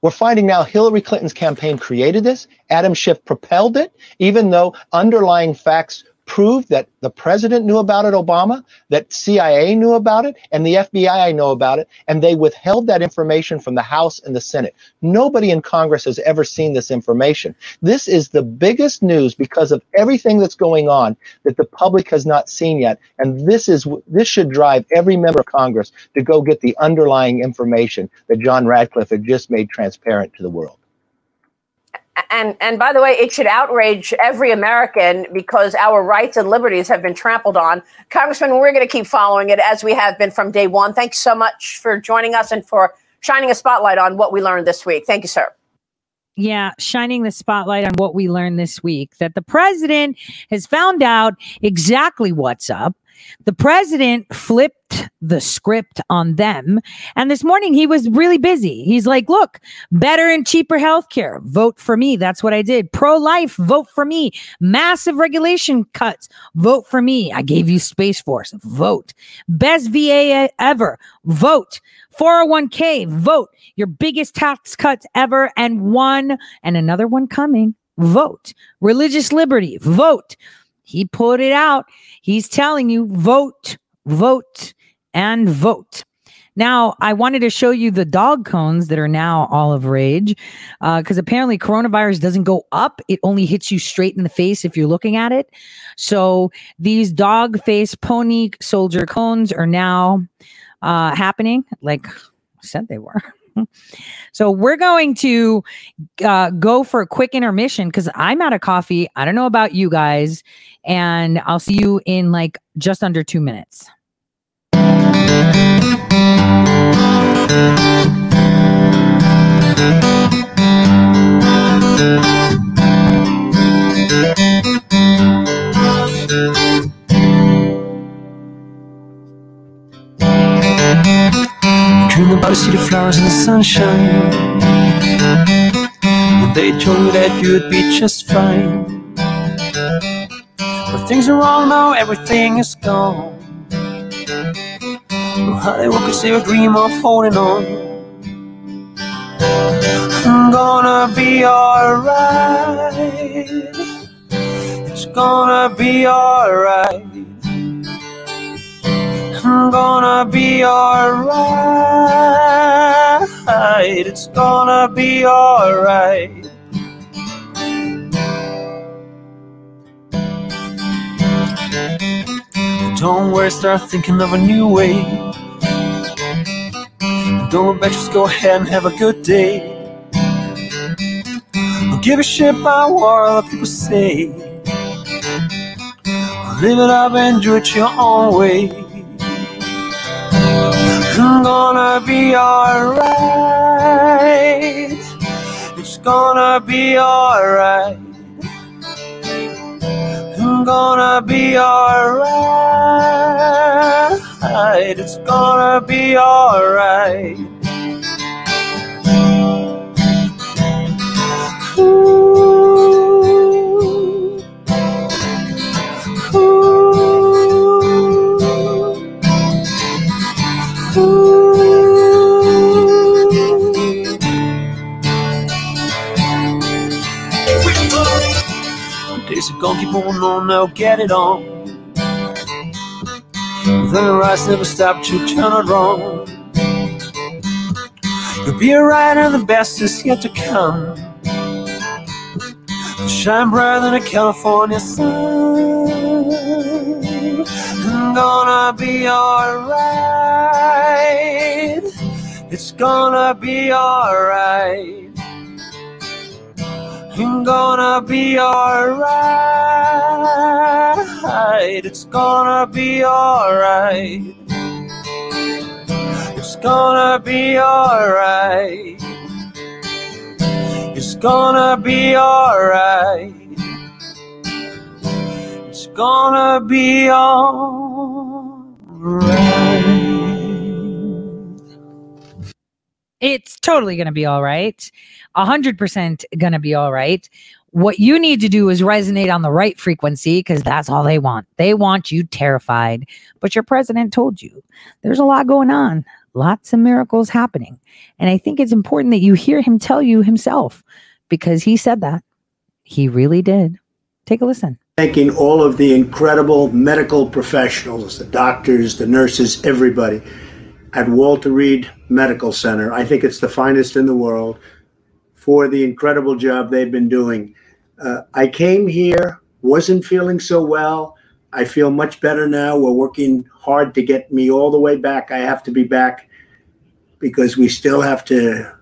We're finding now Hillary Clinton's campaign created this. Adam Schiff propelled it, even though underlying facts prove that the president knew about it, Obama, that CIA knew about it, and the FBI know about it, and they withheld that information from the House and the Senate. Nobody in Congress has ever seen this information. This is the biggest news because of everything that's going on that the public has not seen yet, and this should drive every member of Congress to go get the underlying information that John Ratcliffe had just made transparent to the world. And by the way, it should outrage every American because our rights and liberties have been trampled on. Congressman, we're going to keep following it as we have been from day one. Thanks so much for joining us and for shining a spotlight on what we learned this week. Thank you, sir. Yeah, shining the spotlight on what we learned this week, that the president has found out exactly what's up. The president flipped the script on them. And this morning he was really busy. He's like, look, better and cheaper healthcare. Vote for me. That's what I did. Pro-life. Vote for me. Massive regulation cuts. Vote for me. I gave you Space Force. Vote. Best VA ever. Vote. 401k. Vote. Your biggest tax cuts ever. And one and another one coming. Vote. Religious liberty. Vote. He put it out. He's telling you, vote, vote, and vote. Now, I wanted to show you the dog cones that are now all of rage because apparently coronavirus doesn't go up. It only hits you straight in the face if you're looking at it. So these dog face pony soldier cones are now happening like I said they were. So we're going to go for a quick intermission because I'm out of coffee. I don't know about you guys. And I'll see you in like just under 2 minutes. Dream about a city of flowers and the sunshine. Well, they told me that you'd be just fine. But things are wrong now, everything is gone. Well, Hollywood could save a dream of holding on. I'm gonna be alright. It's gonna be alright. I'm gonna be alright. It's gonna be alright. Don't worry, start thinking of a new way. Don't look back, just go ahead and have a good day. Don't give a shit about what other people say. Live it up and do it your own way. I'm gonna be alright. It's gonna be alright. I'm gonna be alright. It's gonna be alright. Ooh. Ooh. Gonna keep on, now get it on. The rise never stopped to turn it wrong. You'll be alright and the best is yet to come. Shine brighter than a California sun. gonna be alright. It's gonna be alright. I'm gonna be alright. It's gonna be alright. It's gonna be alright. It's gonna be alright. It's gonna be alright. It's totally gonna be alright. 100% gonna be all right. What you need to do is resonate on the right frequency, because that's all they want. They want you terrified. But your president told you there's a lot going on, lots of miracles happening. And I think it's important that you hear him tell you himself, because he said that. He really did. Take a listen. Thanking all of the incredible medical professionals, the doctors, the nurses, everybody at Walter Reed Medical Center. I think it's the finest in the world, for the incredible job they've been doing. I came here, wasn't feeling so well. I feel much better now. We're working hard to get me all the way back. I have to be back because we still have to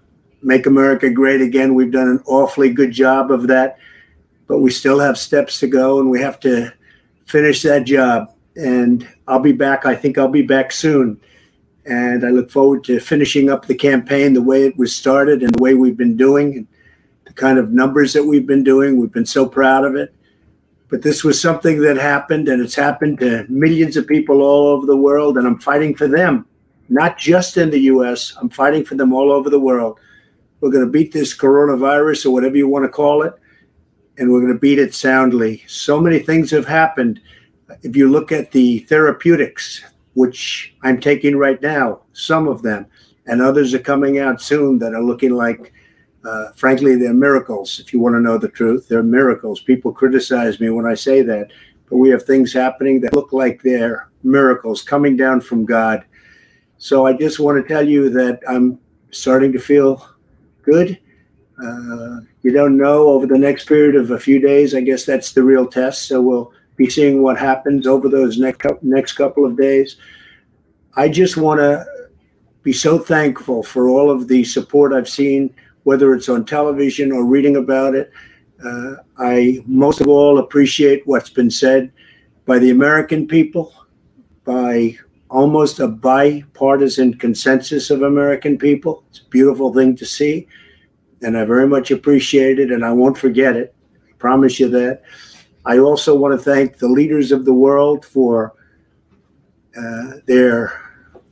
make America great again. We've done an awfully good job of that, but we still have steps to go, and we have to finish that job. And I'll be back. I think I'll be back soon. And I look forward to finishing up the campaign the way it was started and the way we've been doing, and the kind of numbers that we've been doing. We've been so proud of it. But this was something that happened, and it's happened to millions of people all over the world. And I'm fighting for them, not just in the U.S. I'm fighting for them all over the world. We're going to beat this coronavirus, or whatever you want to call it, and we're going to beat it soundly. So many things have happened. If you look at the therapeutics, which I'm taking right now, some of them, and others are coming out soon that are looking like, frankly, they're miracles. If you want to know the truth, they're miracles. People criticize me when I say that, but we have things happening that look like they're miracles coming down from God. So I just want to tell you that I'm starting to feel good. You don't know, over the next period of a few days, I guess that's the real test. So we'll be seeing what happens over those next couple of days. I just want to be so thankful for all of the support I've seen, whether it's on television or reading about it. I most of all appreciate what's been said by the American people, by almost a bipartisan consensus of American people. It's a beautiful thing to see, and I very much appreciate it, and I won't forget it. I promise you that. I also want to thank the leaders of the world for their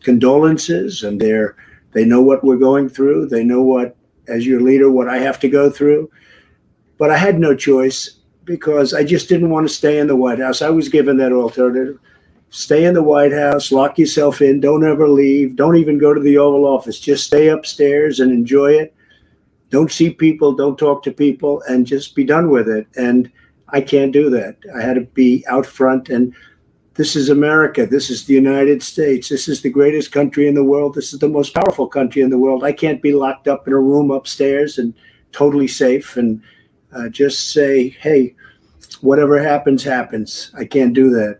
condolences, and they know what we're going through. They know what, as your leader, what I have to go through. But I had no choice, because I just didn't want to stay in the White House. I was given that alternative. Stay in the White House, lock yourself in, don't ever leave, don't even go to the Oval Office. Just stay upstairs and enjoy it. Don't see people, don't talk to people, and just be done with it. And I can't do that. I had to be out front. And this is America. This is the United States. This is the greatest country in the world. This is the most powerful country in the world. I can't be locked up in a room upstairs and totally safe and just say, hey, whatever happens, happens. I can't do that.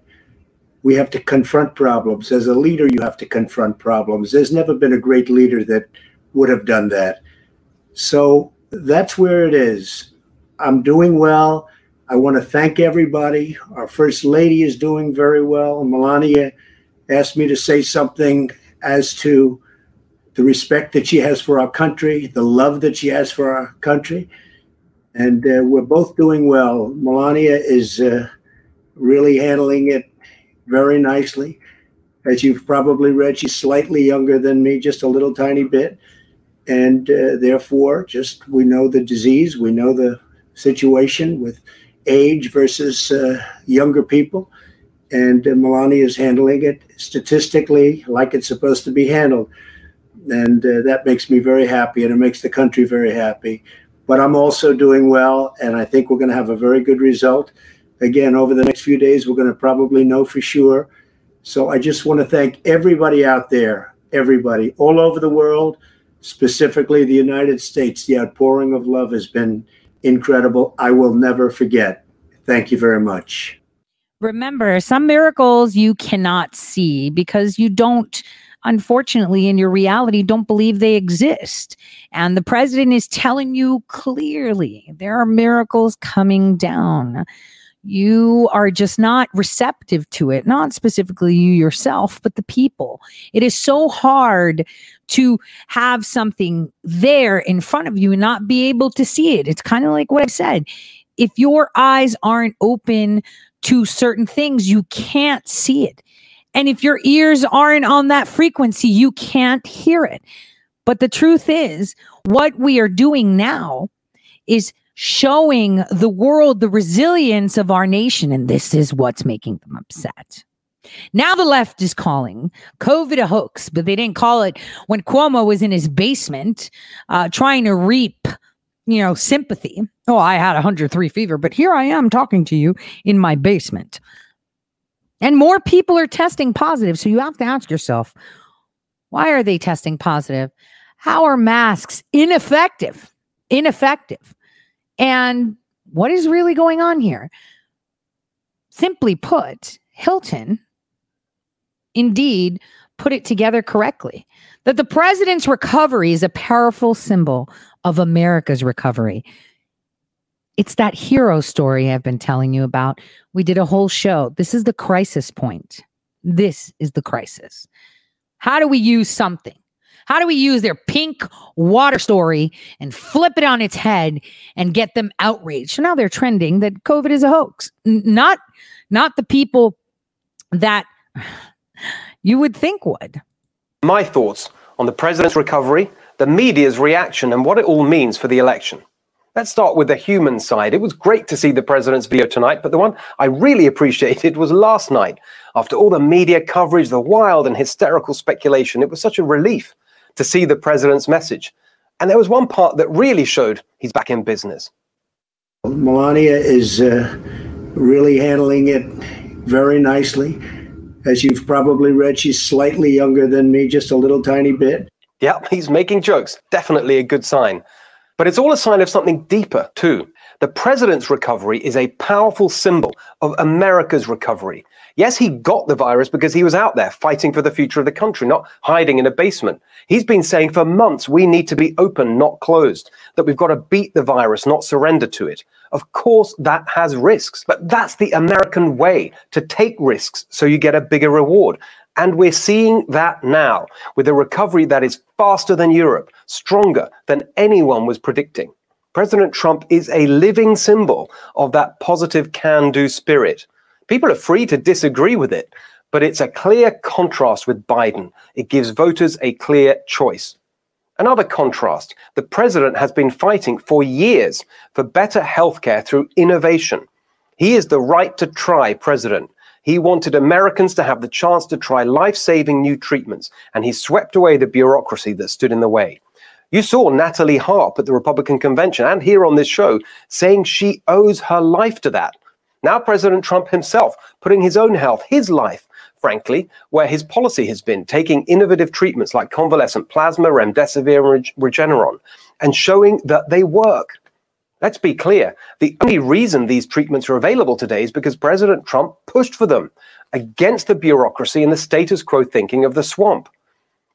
We have to confront problems. As a leader, you have to confront problems. There's never been a great leader that would have done that. So that's where it is. I'm doing well. I want to thank everybody. Our First Lady is doing very well. Melania asked me to say something as to the respect that she has for our country, the love that she has for our country. And we're both doing well. Melania is really handling it very nicely. As you've probably read, she's slightly younger than me, just a little tiny bit. And therefore, just we know the disease, we know the situation with age versus younger people, and Melania is handling it statistically like it's supposed to be handled, and that makes me very happy, and it makes the country very happy. But I'm also doing well, and I think we're going to have a very good result. Again, over the next few days, we're going to probably know for sure. So I just want to thank everybody out there, everybody all over the world, specifically the United States. The outpouring of love has been incredible. I will never forget. Thank you very much. remember, some miracles you cannot see because you don't, unfortunately, in your reality, don't believe they exist. And the president is telling you clearly there are miracles coming down. You are just not receptive to it, not specifically you yourself, but the people. It is so hard to have something there in front of you and not be able to see it. It's kind of like what I said. If your eyes aren't open to certain things, you can't see it. And if your ears aren't on that frequency, you can't hear it. But the truth is, what we are doing now is showing the world the resilience of our nation, and this is what's making them upset. Now the left is calling COVID a hoax, but they didn't call it when Cuomo was in his basement trying to reap, sympathy. Oh, I had 103 fever, but here I am talking to you in my basement. And more people are testing positive, so you have to ask yourself, why are they testing positive? How are masks ineffective? And what is really going on here? Simply put, Hilton indeed put it together correctly, that the president's recovery is a powerful symbol of America's recovery. It's that hero story I've been telling you about. We did a whole show. This is the crisis point. This is the crisis. How do we use something? How do we use their pink water story and flip it on its head and get them outraged? So now they're trending that COVID is a hoax. Not the people that you would think would. My thoughts on the president's recovery, the media's reaction, and what it all means for the election. Let's start with the human side. It was great to see the president's video tonight, but the one I really appreciated was last night. After all the media coverage, the wild and hysterical speculation, it was such a relief to see the president's message. And there was one part that really showed he's back in business. Melania is really handling it very nicely. As you've probably read, she's slightly younger than me, just a little tiny bit. Yeah, he's making jokes. Definitely a good sign. But it's all a sign of something deeper, too. The president's recovery is a powerful symbol of America's recovery. Yes, he got the virus because he was out there fighting for the future of the country, not hiding in a basement. He's been saying for months we need to be open, not closed, that we've got to beat the virus, not surrender to it. Of course, that has risks, but that's the American way, to take risks so you get a bigger reward. And we're seeing that now with a recovery that is faster than Europe, stronger than anyone was predicting. President Trump is a living symbol of that positive can-do spirit. People are free to disagree with it, but it's a clear contrast with Biden. It gives voters a clear choice. Another contrast, the president has been fighting for years for better healthcare through innovation. He is the right to try president. He wanted Americans to have the chance to try life-saving new treatments, and he swept away the bureaucracy that stood in the way. You saw Natalie Harp at the Republican convention and here on this show saying she owes her life to that. Now President Trump himself putting his own health, his life, frankly, where his policy has been, taking innovative treatments like convalescent plasma, remdesivir, and Regeneron, and showing that they work. Let's be clear. The only reason these treatments are available today is because President Trump pushed for them against the bureaucracy and the status quo thinking of the swamp.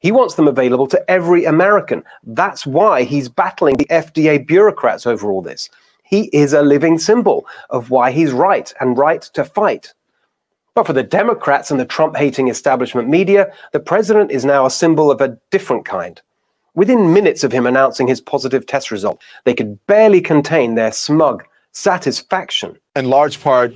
He wants them available to every American. That's why he's battling the FDA bureaucrats over all this. He is a living symbol of why he's right and right to fight. But for the Democrats and the Trump-hating establishment media, the president is now a symbol of a different kind. Within minutes of him announcing his positive test result, they could barely contain their smug satisfaction. In large part,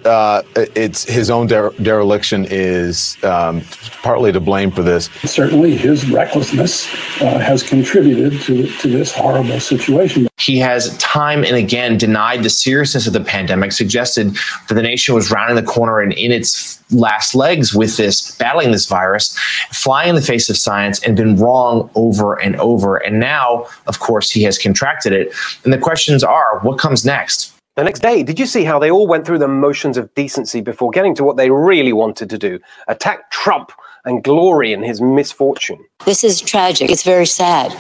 it's his own dereliction is partly to blame for this. Certainly his recklessness has contributed to this horrible situation. He has time and again denied the seriousness of the pandemic, suggested that the nation was rounding the corner and in its last legs with this, battling this virus, flying in the face of science, and been wrong over and over. And now, of course, he has contracted it. And the questions are, what comes next? The next day, did you see how they all went through the motions of decency before getting to what they really wanted to do? Attack Trump and glory in his misfortune. This is tragic. It's very sad.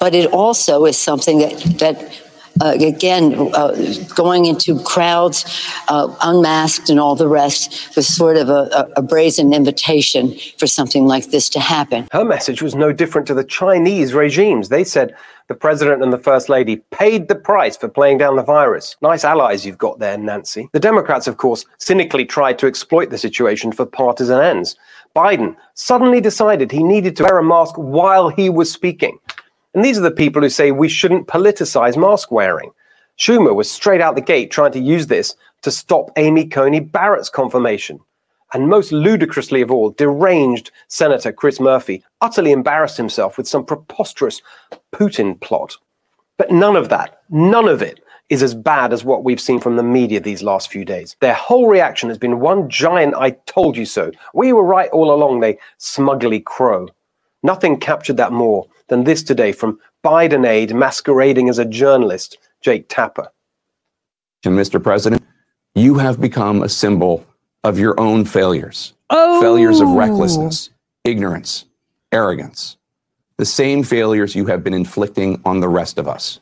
But it also is something that going into crowds, unmasked and all the rest, was sort of a brazen invitation for something like this to happen. Her message was no different to the Chinese regimes. They said the president and the first lady paid the price for playing down the virus. Nice allies you've got there, Nancy. The Democrats, of course, cynically tried to exploit the situation for partisan ends. Biden suddenly decided he needed to wear a mask while he was speaking. And these are the people who say we shouldn't politicize mask wearing. Schumer was straight out the gate trying to use this to stop Amy Coney Barrett's confirmation. And most ludicrously of all, deranged Senator Chris Murphy utterly embarrassed himself with some preposterous Putin plot. But none of it is as bad as what we've seen from the media these last few days. Their whole reaction has been one giant I told you so. We were right all along, they smugly crow. Nothing captured that more than this today from Biden aide masquerading as a journalist, Jake Tapper. Mr. President, you have become a symbol of your own failures. Oh. Failures of recklessness, ignorance, arrogance. The same failures you have been inflicting on the rest of us.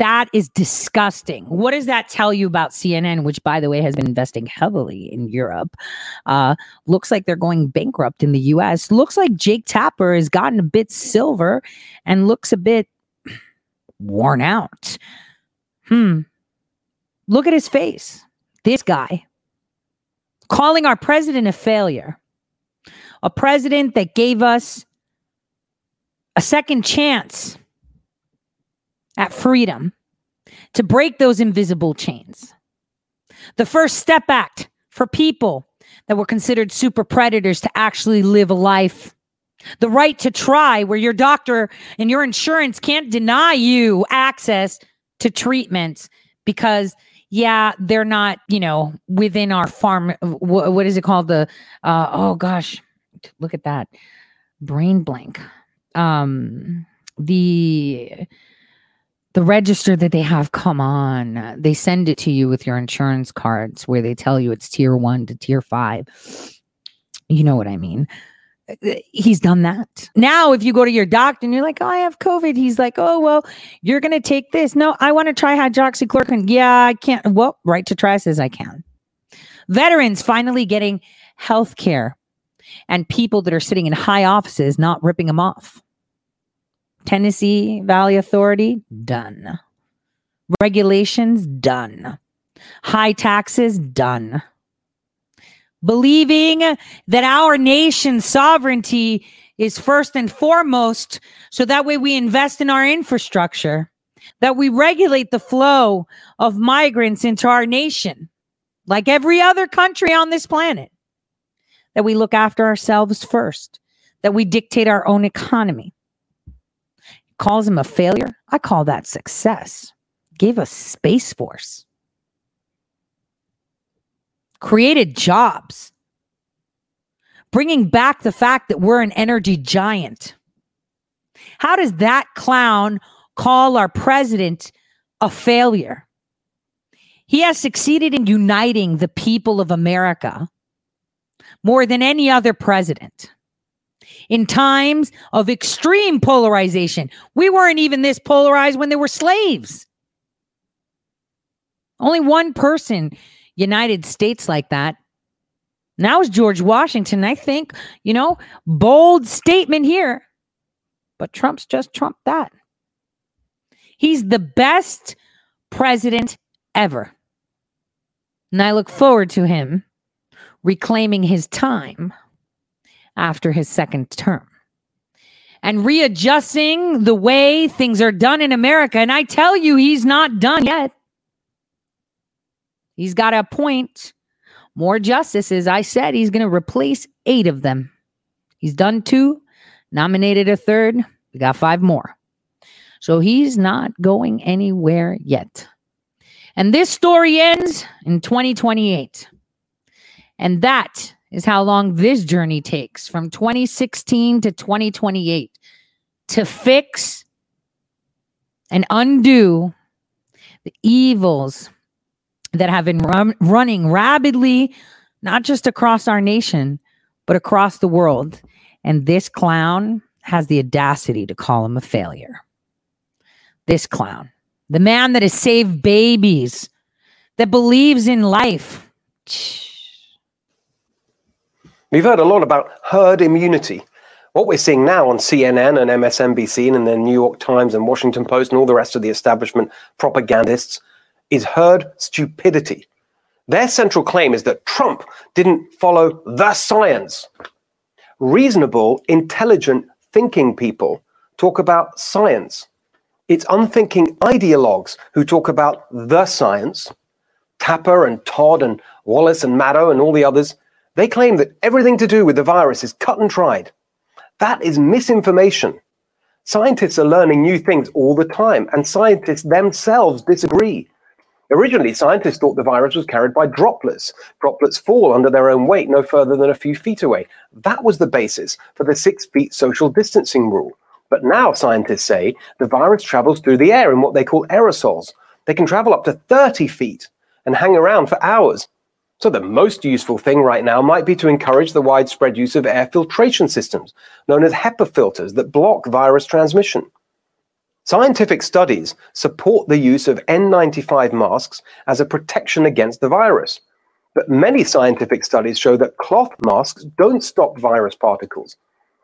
That is disgusting. What does that tell you about CNN, which, by the way, has been investing heavily in Europe? Looks like they're going bankrupt in the U.S. Looks like Jake Tapper has gotten a bit silver and looks a bit worn out. Look at his face. This guy. Calling our president a failure. A president that gave us a second chance at freedom, to break those invisible chains. The First Step Act for people that were considered super predators to actually live a life. The right to try, where your doctor and your insurance can't deny you access to treatments because, yeah, they're not, within our farm. What is it called? Look at that. Brain blank. The register that they have, come on. They send it to you with your insurance cards where they tell you it's tier 1 to tier 5. You know what I mean? He's done that. Now, if you go to your doctor and you're like, oh, I have COVID. He's like, oh, well, you're going to take this. No, I want to try hydroxychloroquine. Yeah, I can't. Well, right to try says I can. Veterans finally getting health care and people that are sitting in high offices not ripping them off. Tennessee Valley Authority, done. Regulations, done. High taxes, done. Believing that our nation's sovereignty is first and foremost, so that way we invest in our infrastructure, that we regulate the flow of migrants into our nation, like every other country on this planet, that we look after ourselves first, that we dictate our own economy. Calls him a failure. I call that success. Gave us Space Force. Created jobs. Bringing back the fact that we're an energy giant. How does that clown call our president a failure? He has succeeded in uniting the people of America more than any other president. In times of extreme polarization, we weren't even this polarized when there were slaves. Only one person united states like that. And that was George Washington. I think, bold statement here. But Trump's just trumped that. He's the best president ever. And I look forward to him reclaiming his time after his second term and readjusting the way things are done in America. And I tell you, he's not done yet. He's got to appoint more justices. I said he's going to replace 8 of them. He's done 2, nominated a 3rd. We got 5 more. So he's not going anywhere yet. And this story ends in 2028. And that is how long this journey takes from 2016 to 2028 to fix and undo the evils that have been running rapidly, not just across our nation, but across the world. And this clown has the audacity to call him a failure. This clown the man that has saved babies, that believes in life. We've heard a lot about herd immunity. What we're seeing now on CNN and MSNBC and the New York Times and Washington Post and all the rest of the establishment propagandists is herd stupidity. Their central claim is that Trump didn't follow the science. Reasonable, intelligent, thinking people talk about science. It's unthinking ideologues who talk about the science. Tapper and Todd and Wallace and Maddow and all the others, they claim that everything to do with the virus is cut and dried. That is misinformation. Scientists are learning new things all the time, and scientists themselves disagree. Originally, scientists thought the virus was carried by droplets. Droplets fall under their own weight no further than a few feet away. That was the basis for the 6 feet social distancing rule. But now scientists say the virus travels through the air in what they call aerosols. They can travel up to 30 feet and hang around for hours. So the most useful thing right now might be to encourage the widespread use of air filtration systems, known as HEPA filters, that block virus transmission. Scientific studies support the use of N95 masks as a protection against the virus. But many scientific studies show that cloth masks don't stop virus particles.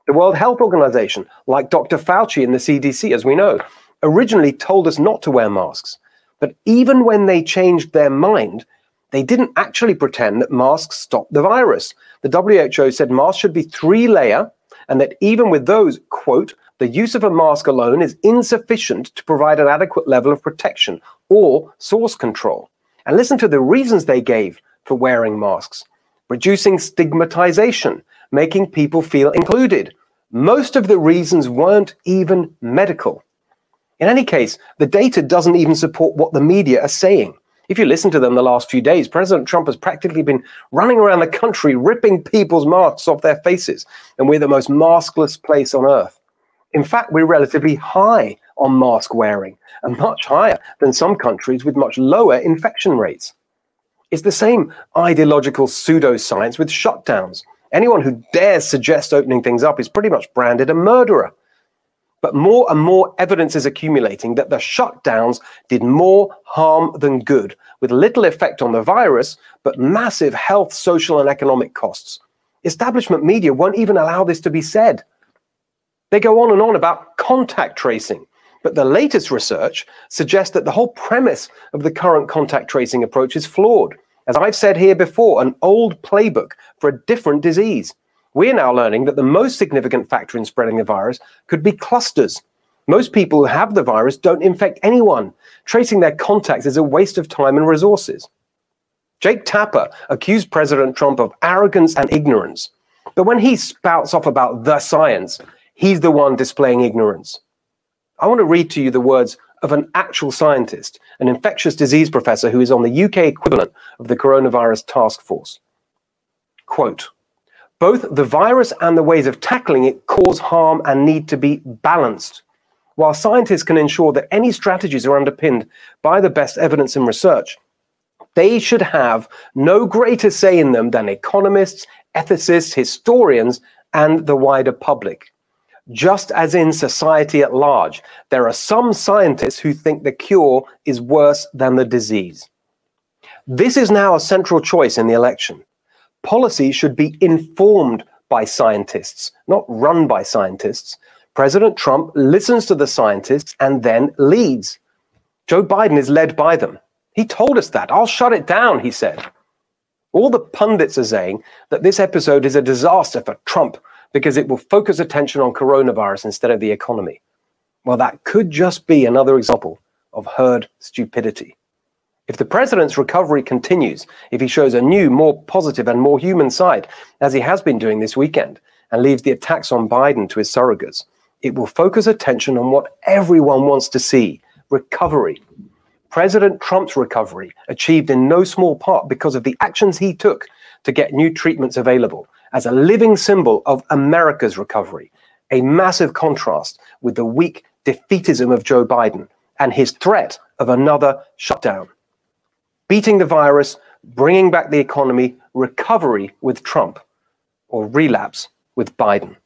The World Health Organization, like Dr. Fauci and the CDC, as we know, originally told us not to wear masks. But even when they changed their mind, they didn't actually pretend that masks stop the virus. The WHO said masks should be 3-layer, and that even with those, quote, the use of a mask alone is insufficient to provide an adequate level of protection or source control. And listen to the reasons they gave for wearing masks. Reducing stigmatization, making people feel included. Most of the reasons weren't even medical. In any case, the data doesn't even support what the media are saying. If you listen to them the last few days, President Trump has practically been running around the country ripping people's masks off their faces, and we're the most maskless place on earth. In fact, we're relatively high on mask wearing, and much higher than some countries with much lower infection rates. It's the same ideological pseudoscience with shutdowns. Anyone who dares suggest opening things up is pretty much branded a murderer. But more and more evidence is accumulating that the shutdowns did more harm than good, with little effect on the virus, but massive health, social, and economic costs. Establishment media won't even allow this to be said. They go on and on about contact tracing, but the latest research suggests that the whole premise of the current contact tracing approach is flawed. As I've said here before, an old playbook for a different disease. We're now learning that the most significant factor in spreading the virus could be clusters. Most people who have the virus don't infect anyone. Tracing their contacts is a waste of time and resources. Jake Tapper accused President Trump of arrogance and ignorance. But when he spouts off about the science, he's the one displaying ignorance. I want to read to you the words of an actual scientist, an infectious disease professor who is on the UK equivalent of the coronavirus task force. Quote, both the virus and the ways of tackling it cause harm and need to be balanced. While scientists can ensure that any strategies are underpinned by the best evidence and research, they should have no greater say in them than economists, ethicists, historians, and the wider public. Just as in society at large, there are some scientists who think the cure is worse than the disease. This is now a central choice in the election. Policy should be informed by scientists, not run by scientists. President Trump listens to the scientists and then leads. Joe Biden is led by them. He told us that. I'll shut it down, he said. All the pundits are saying that this episode is a disaster for Trump because it will focus attention on coronavirus instead of the economy. Well, that could just be another example of herd stupidity. If the president's recovery continues, if he shows a new, more positive and more human side, as he has been doing this weekend, and leaves the attacks on Biden to his surrogates, it will focus attention on what everyone wants to see, recovery. President Trump's recovery achieved in no small part because of the actions he took to get new treatments available as a living symbol of America's recovery, a massive contrast with the weak defeatism of Joe Biden and his threat of another shutdown. Beating the virus, bringing back the economy, recovery with Trump, or relapse with Biden.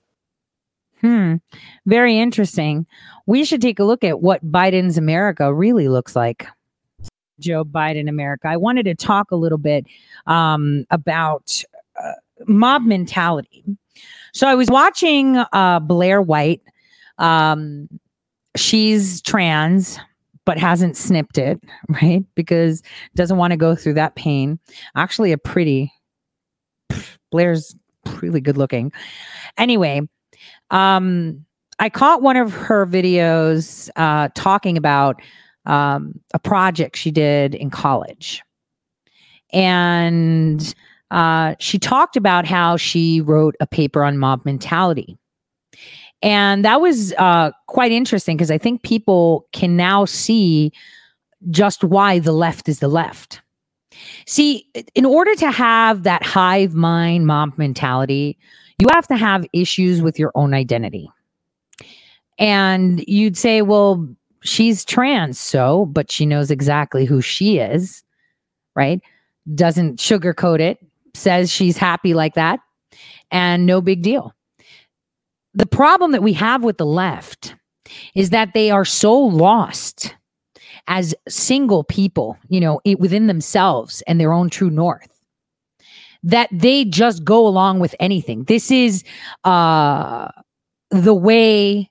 Very interesting. We should take a look at what Biden's America really looks like. Joe Biden America. I wanted to talk a little bit about mob mentality. So I was watching Blair White. She's trans, but hasn't snipped it, right? Because doesn't want to go through that pain. Actually, Blair's really good looking. Anyway, I caught one of her videos talking about a project she did in college. And she talked about how she wrote a paper on mob mentality. And that was quite interesting because I think people can now see just why the left is the left. See, in order to have that hive mind mob mentality, you have to have issues with your own identity. And you'd say, well, she's trans, so, but she knows exactly who she is, right? Doesn't sugarcoat it, says she's happy like that, and no big deal. The problem that we have with the left is that they are so lost as single people, you know, within themselves and their own true north, that they just go along with anything. This is the way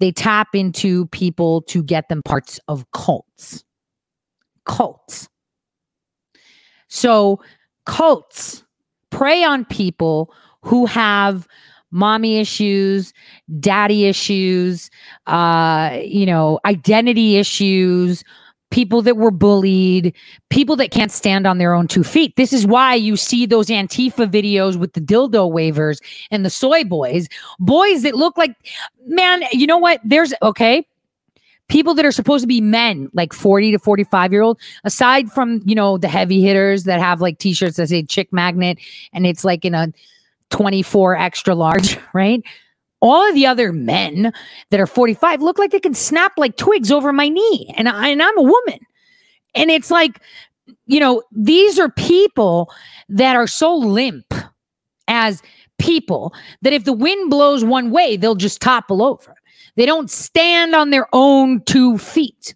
they tap into people to get them parts of cults. So cults prey on people who have mommy issues, daddy issues, identity issues, people that were bullied, people that can't stand on their own two feet. This is why you see those Antifa videos with the dildo wavers and the soy boys that look like, man, you know what? People that are supposed to be men, like 40 to 45-year-old, aside from, you know, the heavy hitters that have like t-shirts that say chick magnet, and it's like in a 24 extra large, right? All of the other men that are 45 look like they can snap like twigs over my knee. And I'm a woman. And it's like, you know, these are people that are so limp as people that if the wind blows one way, they'll just topple over. They don't stand on their own two feet.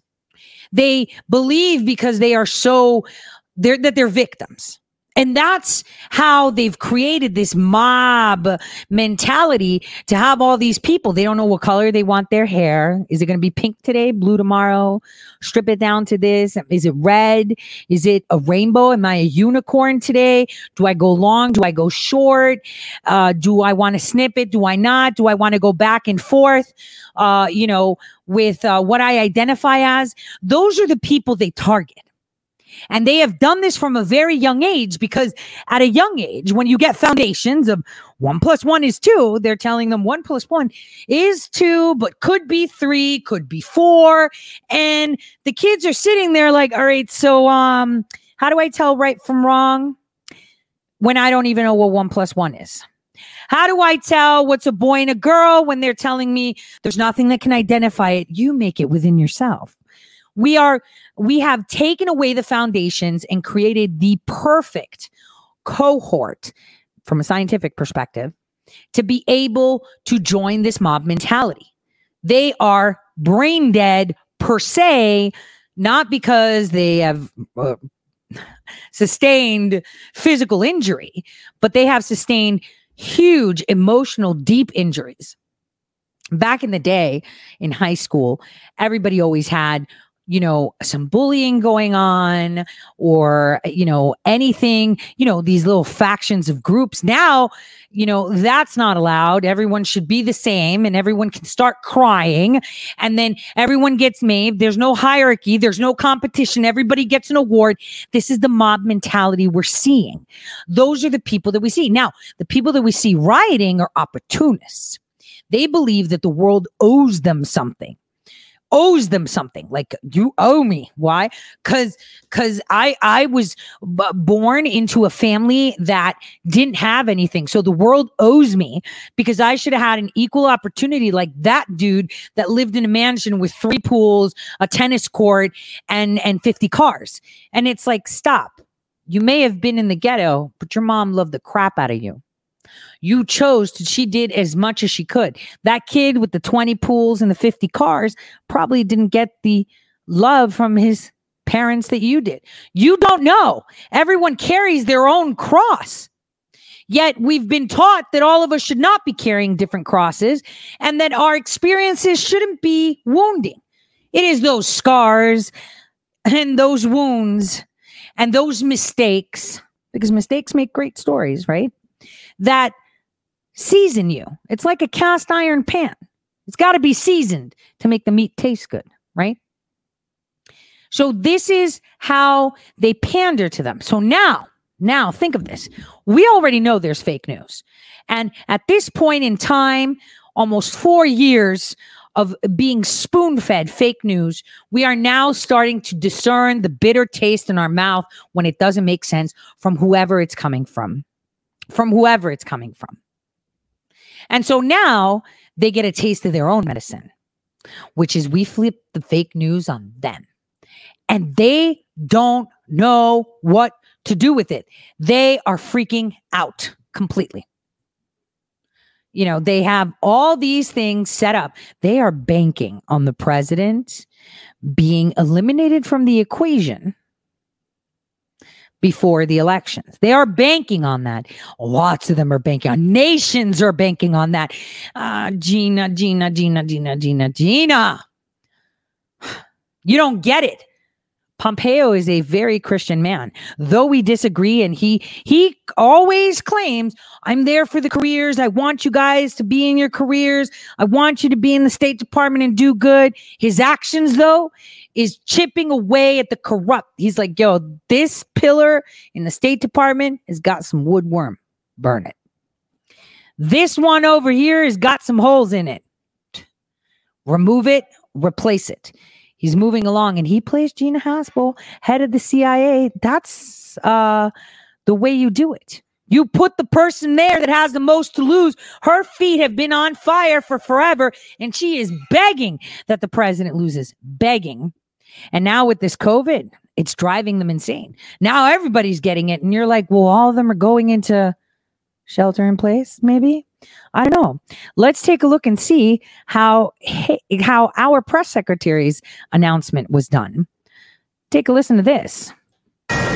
They believe because they are that they're victims. And that's how they've created this mob mentality to have all these people. They don't know what color they want their hair. Is it going to be pink today, blue tomorrow? Strip it down to this. Is it red? Is it a rainbow? Am I a unicorn today? Do I go long? Do I go short? Do I want to snip it? Do I not? Do I want to go back and forth? With what I identify as? Those are the people they target. And they have done this from a very young age, because at a young age, when you get foundations of 1 + 1 is 2, they're telling them 1 + 1 is 2, but could be 3, could be 4. And the kids are sitting there like, all right, so how do I tell right from wrong when I don't even know what 1 + 1 is? How do I tell what's a boy and a girl when they're telling me there's nothing that can identify it? You make it within yourself. We have taken away the foundations and created the perfect cohort from a scientific perspective to be able to join this mob mentality. They are brain dead per se, not because they have sustained physical injury, but they have sustained huge emotional, deep injuries. Back in the day in high school, everybody always had some bullying going on, or, anything, these little factions of groups. Now, that's not allowed. Everyone should be the same, and everyone can start crying, and then everyone gets made. There's no hierarchy. There's no competition. Everybody gets an award. This is the mob mentality we're seeing. Those are the people that we see. Now, the people that we see rioting are opportunists. They believe that the world owes them something, like, you owe me. Why? Because I was born into a family that didn't have anything. So the world owes me, because I should have had an equal opportunity like that dude that lived in a mansion with 3 pools, a tennis court, and 50 cars. And it's like, stop. You may have been in the ghetto, but your mom loved the crap out of you. You chose to, she did as much as she could. That kid with the 20 pools and the 50 cars probably didn't get the love from his parents that you did. You don't know. Everyone carries their own cross. Yet we've been taught that all of us should not be carrying different crosses and that our experiences shouldn't be wounding. It is those scars and those wounds and those mistakes, because mistakes make great stories, right? That season you. It's like a cast iron pan. It's got to be seasoned to make the meat taste good, right? So this is how they pander to them. So now think of this. We already know there's fake news. And at this point in time, almost 4 years of being spoon-fed fake news, we are now starting to discern the bitter taste in our mouth when it doesn't make sense from whoever it's coming from. And so now they get a taste of their own medicine, which is we flip the fake news on them. And they don't know what to do with it. They are freaking out completely. You know, they have all these things set up. They are banking on the president being eliminated from the equation before the elections. They are banking on that. Lots of them are banking on. Nations are banking on that. Gina. You don't get it. Pompeo is a very Christian man, though we disagree. And he always claims, I'm there for the careers. I want you guys to be in your careers. I want you to be in the State Department and do good. His actions, though, is chipping away at the corrupt. He's like, yo, this pillar in the State Department has got some woodworm. Burn it. This one over here has got some holes in it. Remove it. Replace it. He's moving along, and he plays Gina Haspel, head of the CIA. That's the way you do it. You put the person there that has the most to lose. Her feet have been on fire for forever, and she is begging that the president loses. Begging. And now with this COVID, it's driving them insane. Now everybody's getting it, and you're like, well, all of them are going into shelter in place, maybe? I don't know. Let's take a look and see how our press secretary's announcement was done. Take a listen to this.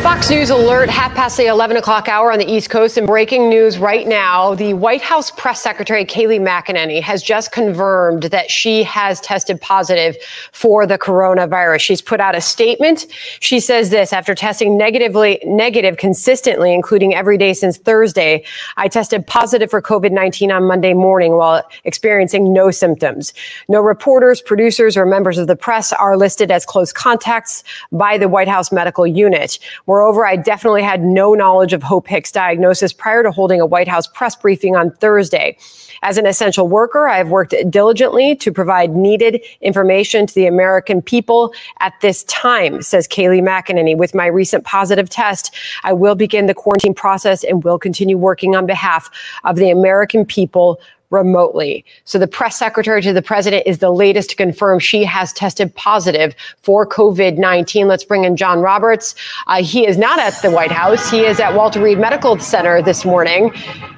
Fox News alert, half past the 11 o'clock hour on the East Coast, and breaking news right now. The White House press secretary, Kayleigh McEnany, has just confirmed that she has tested positive for the coronavirus. She's put out a statement. She says this: after testing negative consistently, including every day since Thursday, I tested positive for COVID-19 on Monday morning while experiencing no symptoms. No reporters, producers, or members of the press are listed as close contacts by the White House medical unit. Moreover, I definitely had no knowledge of Hope Hicks' diagnosis prior to holding a White House press briefing on Thursday. As an essential worker, I have worked diligently to provide needed information to the American people at this time, says Kayleigh McEnany. With my recent positive test, I will begin the quarantine process and will continue working on behalf of the American people remotely. So the press secretary to the president is the latest to confirm she has tested positive for COVID-19. Let's bring in John Roberts. He is not at the White House. He is at Walter Reed Medical Center this morning.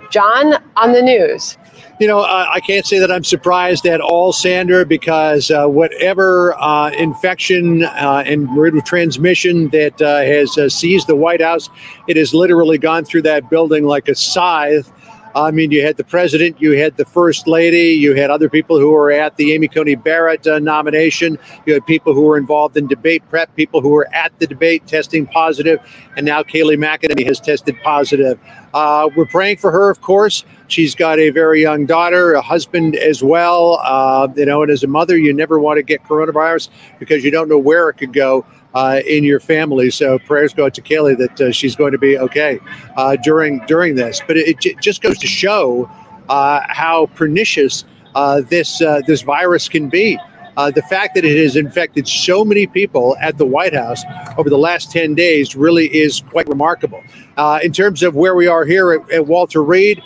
John, on the news. You know, I can't say that I'm surprised at all, Sandra, because whatever infection and rate of transmission that has seized the White House, it has literally gone through that building like a scythe. I mean, you had the president, you had the first lady, you had other people who were at the Amy Coney Barrett nomination, you had people who were involved in debate prep, people who were at the debate testing positive, and now Kayleigh McEnany has tested positive. We're praying for her, of course. She's got a very young daughter, a husband as well, and as a mother, you never want to get coronavirus because you don't know where it could go in your family. So prayers go out to Kayleigh that she's going to be okay during this. But it just goes to show how pernicious this virus can be. The fact that it has infected so many people at the White House over the last 10 days really is quite remarkable. In terms of where we are here at Walter Reed,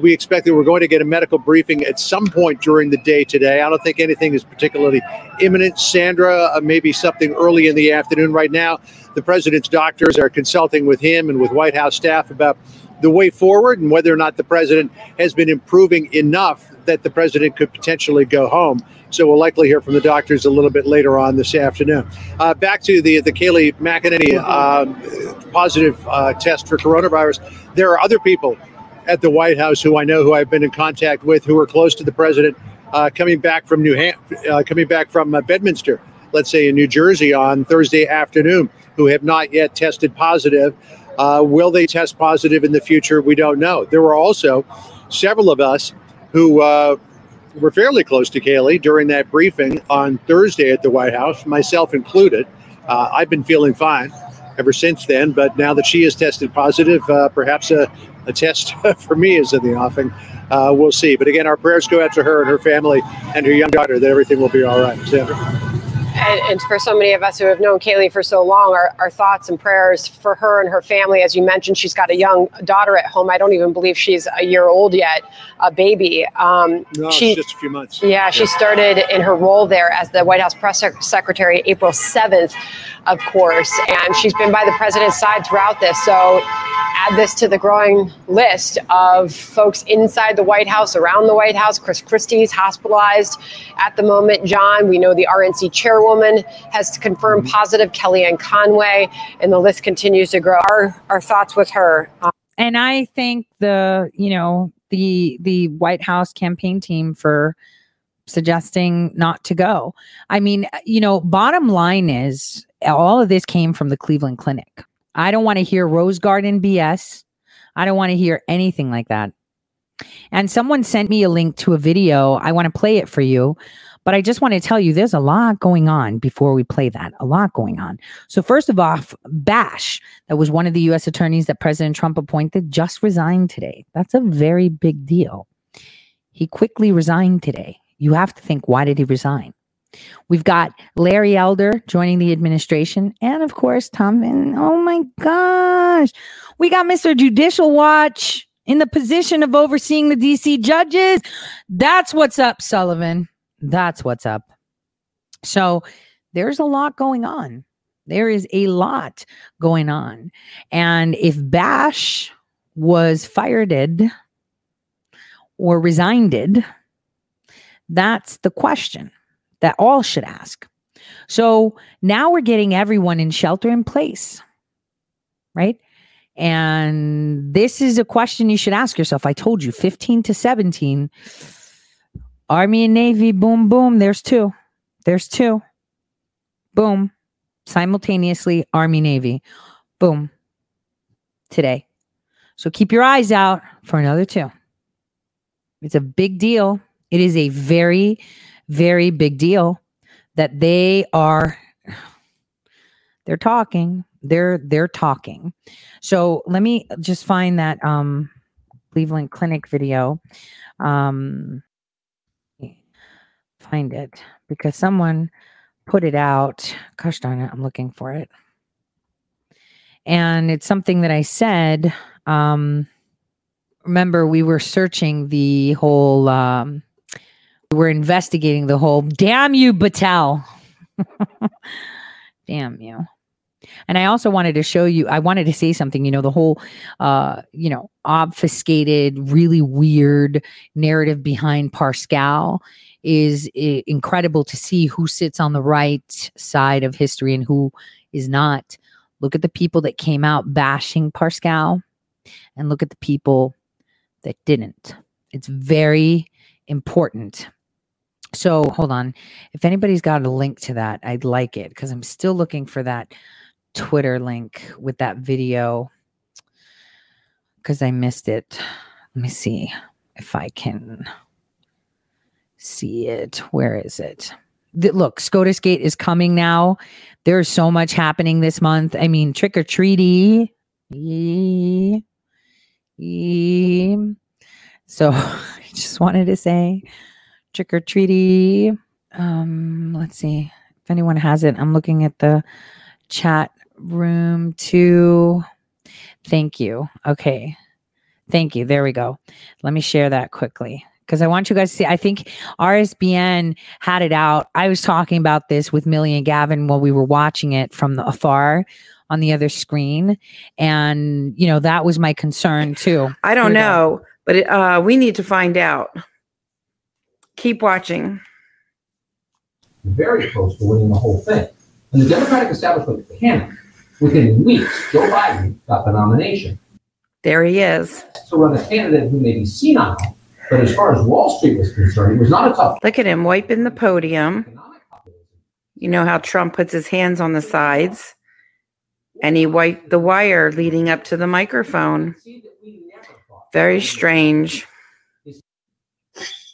we expect that we're going to get a medical briefing at some point during the day today. I don't think anything is particularly imminent. Sandra, maybe something early in the afternoon. Right now, the president's doctors are consulting with him and with White House staff about the way forward and whether or not the president has been improving enough that the president could potentially go home. So we'll likely hear from the doctors a little bit later on this afternoon. Back to the Kayleigh McEnany positive test for coronavirus. There are other people at the White House who I know, who I've been in contact with, who are close to the president, coming back from Bedminster, let's say in New Jersey on Thursday afternoon, who have not yet tested positive. Will they test positive in the future? We don't know. There were also several of us who were fairly close to Kayleigh during that briefing on Thursday at the White House, myself included. I've been feeling fine ever since then, but now that she has tested positive, perhaps a test for me is in the offing. We'll see. But again, our prayers go out to her and her family and her young daughter that everything will be all right. Sandra. And for so many of us who have known Kayleigh for so long, our thoughts and prayers for her and her family. As you mentioned, she's got a young daughter at home. I don't even believe she's a year old yet, a baby. No, it's just a few months. Yeah, she started in her role there as the White House press secretary April 7th, of course. And she's been by the president's side throughout this. So add this to the growing list of folks inside the White House, around the White House. Chris Christie's hospitalized at the moment, John. We know the RNC chairwoman has confirmed positive, Kellyanne Conway, and the list continues to grow. Our thoughts with her. And I thank the White House campaign team for suggesting not to go. I mean, bottom line is all of this came from the Cleveland Clinic. I don't want to hear Rose Garden BS. I don't want to hear anything like that. And someone sent me a link to a video. I want to play it for you, but I just want to tell you there's a lot going on before we play that. A lot going on. So first of all, Bash, that was one of the U.S. attorneys that President Trump appointed, just resigned today. That's a very big deal. He quickly resigned today. You have to think, why did he resign? We've got Larry Elder joining the administration. And of course, Tom Vinton. Oh my gosh. We got Mr. Judicial Watch in the position of overseeing the D.C. judges. That's what's up, Sullivan. That's what's up. So there's a lot going on. There is a lot going on. And if Bash was fired or resigned, that's the question that all should ask. So now we're getting everyone in shelter in place, right? And this is a question you should ask yourself. I told you 15 to 17, Army and Navy, boom, boom. There's two. Boom. Simultaneously, Army, Navy, boom. Today. So keep your eyes out for another two. It's a big deal. It is a very, very big deal that they're talking. They're talking. So let me just find that Cleveland Clinic video. Find it because someone put it out. Gosh darn it, I'm looking for it. And it's something that I said. Remember, we were searching the whole... We're investigating the whole, damn you, Battelle. Damn you. And I also wanted to show you, I wanted to say something, the whole, obfuscated, really weird narrative behind Pascal is incredible to see who sits on the right side of history and who is not. Look at the people that came out bashing Pascal and look at the people that didn't. It's very important. So hold on. If anybody's got a link to that, I'd like it because I'm still looking for that Twitter link with that video because I missed it. Let me see if I can see it. Where is it? Look, SCOTUS Gate is coming now. There's so much happening this month. I mean, trick or treaty. So I just wanted to say trick or treaty. Let's see if anyone has it. I'm looking at the chat room too. Thank you. Okay. Thank you. There we go. Let me share that quickly because I want you guys to see. I think RSBN had it out. I was talking about this with Millie and Gavin while we were watching it from afar on the other screen. And, you know, that was my concern too. I don't know, but we need to find out. Keep watching. Very close to winning the whole thing. And the Democratic establishment panicked. Within weeks, Joe Biden got the nomination. There he is. So we're on a candidate who may be senile, but as far as Wall Street was concerned, it was not a tough. Look at him wiping the podium. You know how Trump puts his hands on the sides, and he wiped the wire leading up to the microphone. Very strange.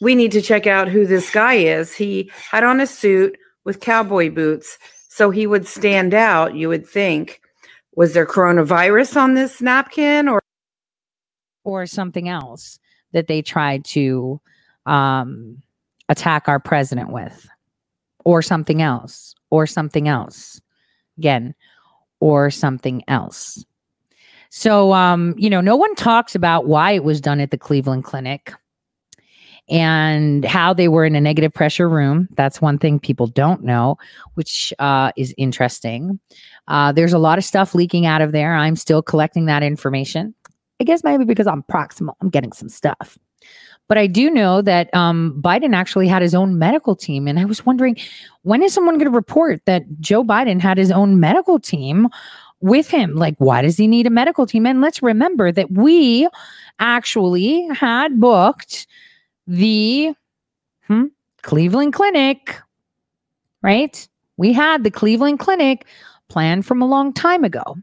We need to check out who this guy is. He had on a suit with cowboy boots, so he would stand out, you would think. Was there coronavirus on this napkin or something else that they tried to attack our president with? Or something else. Or something else. Again, or something else. So, you know, no one talks about why it was done at the Cleveland Clinic. And how they were in a negative pressure room. That's one thing people don't know, which is interesting. There's a lot of stuff leaking out of there. I'm still collecting that information. I guess maybe because I'm proximal, I'm getting some stuff. But I do know that Biden actually had his own medical team. And I was wondering, when is someone going to report that Joe Biden had his own medical team with him? Like, why does he need a medical team? And let's remember that we actually had booked the Cleveland Clinic, right? We had the Cleveland Clinic planned from a long time ago.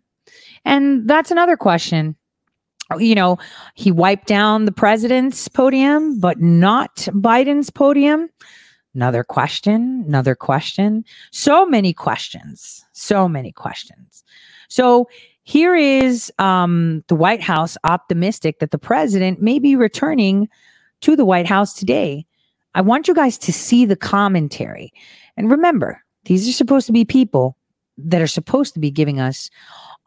And that's another question. You know, he wiped down the president's podium, but not Biden's podium. Another question. So many questions. So here is the White House optimistic that the president may be returning to the White House today. I want you guys to see the commentary. And remember, these are supposed to be people that are supposed to be giving us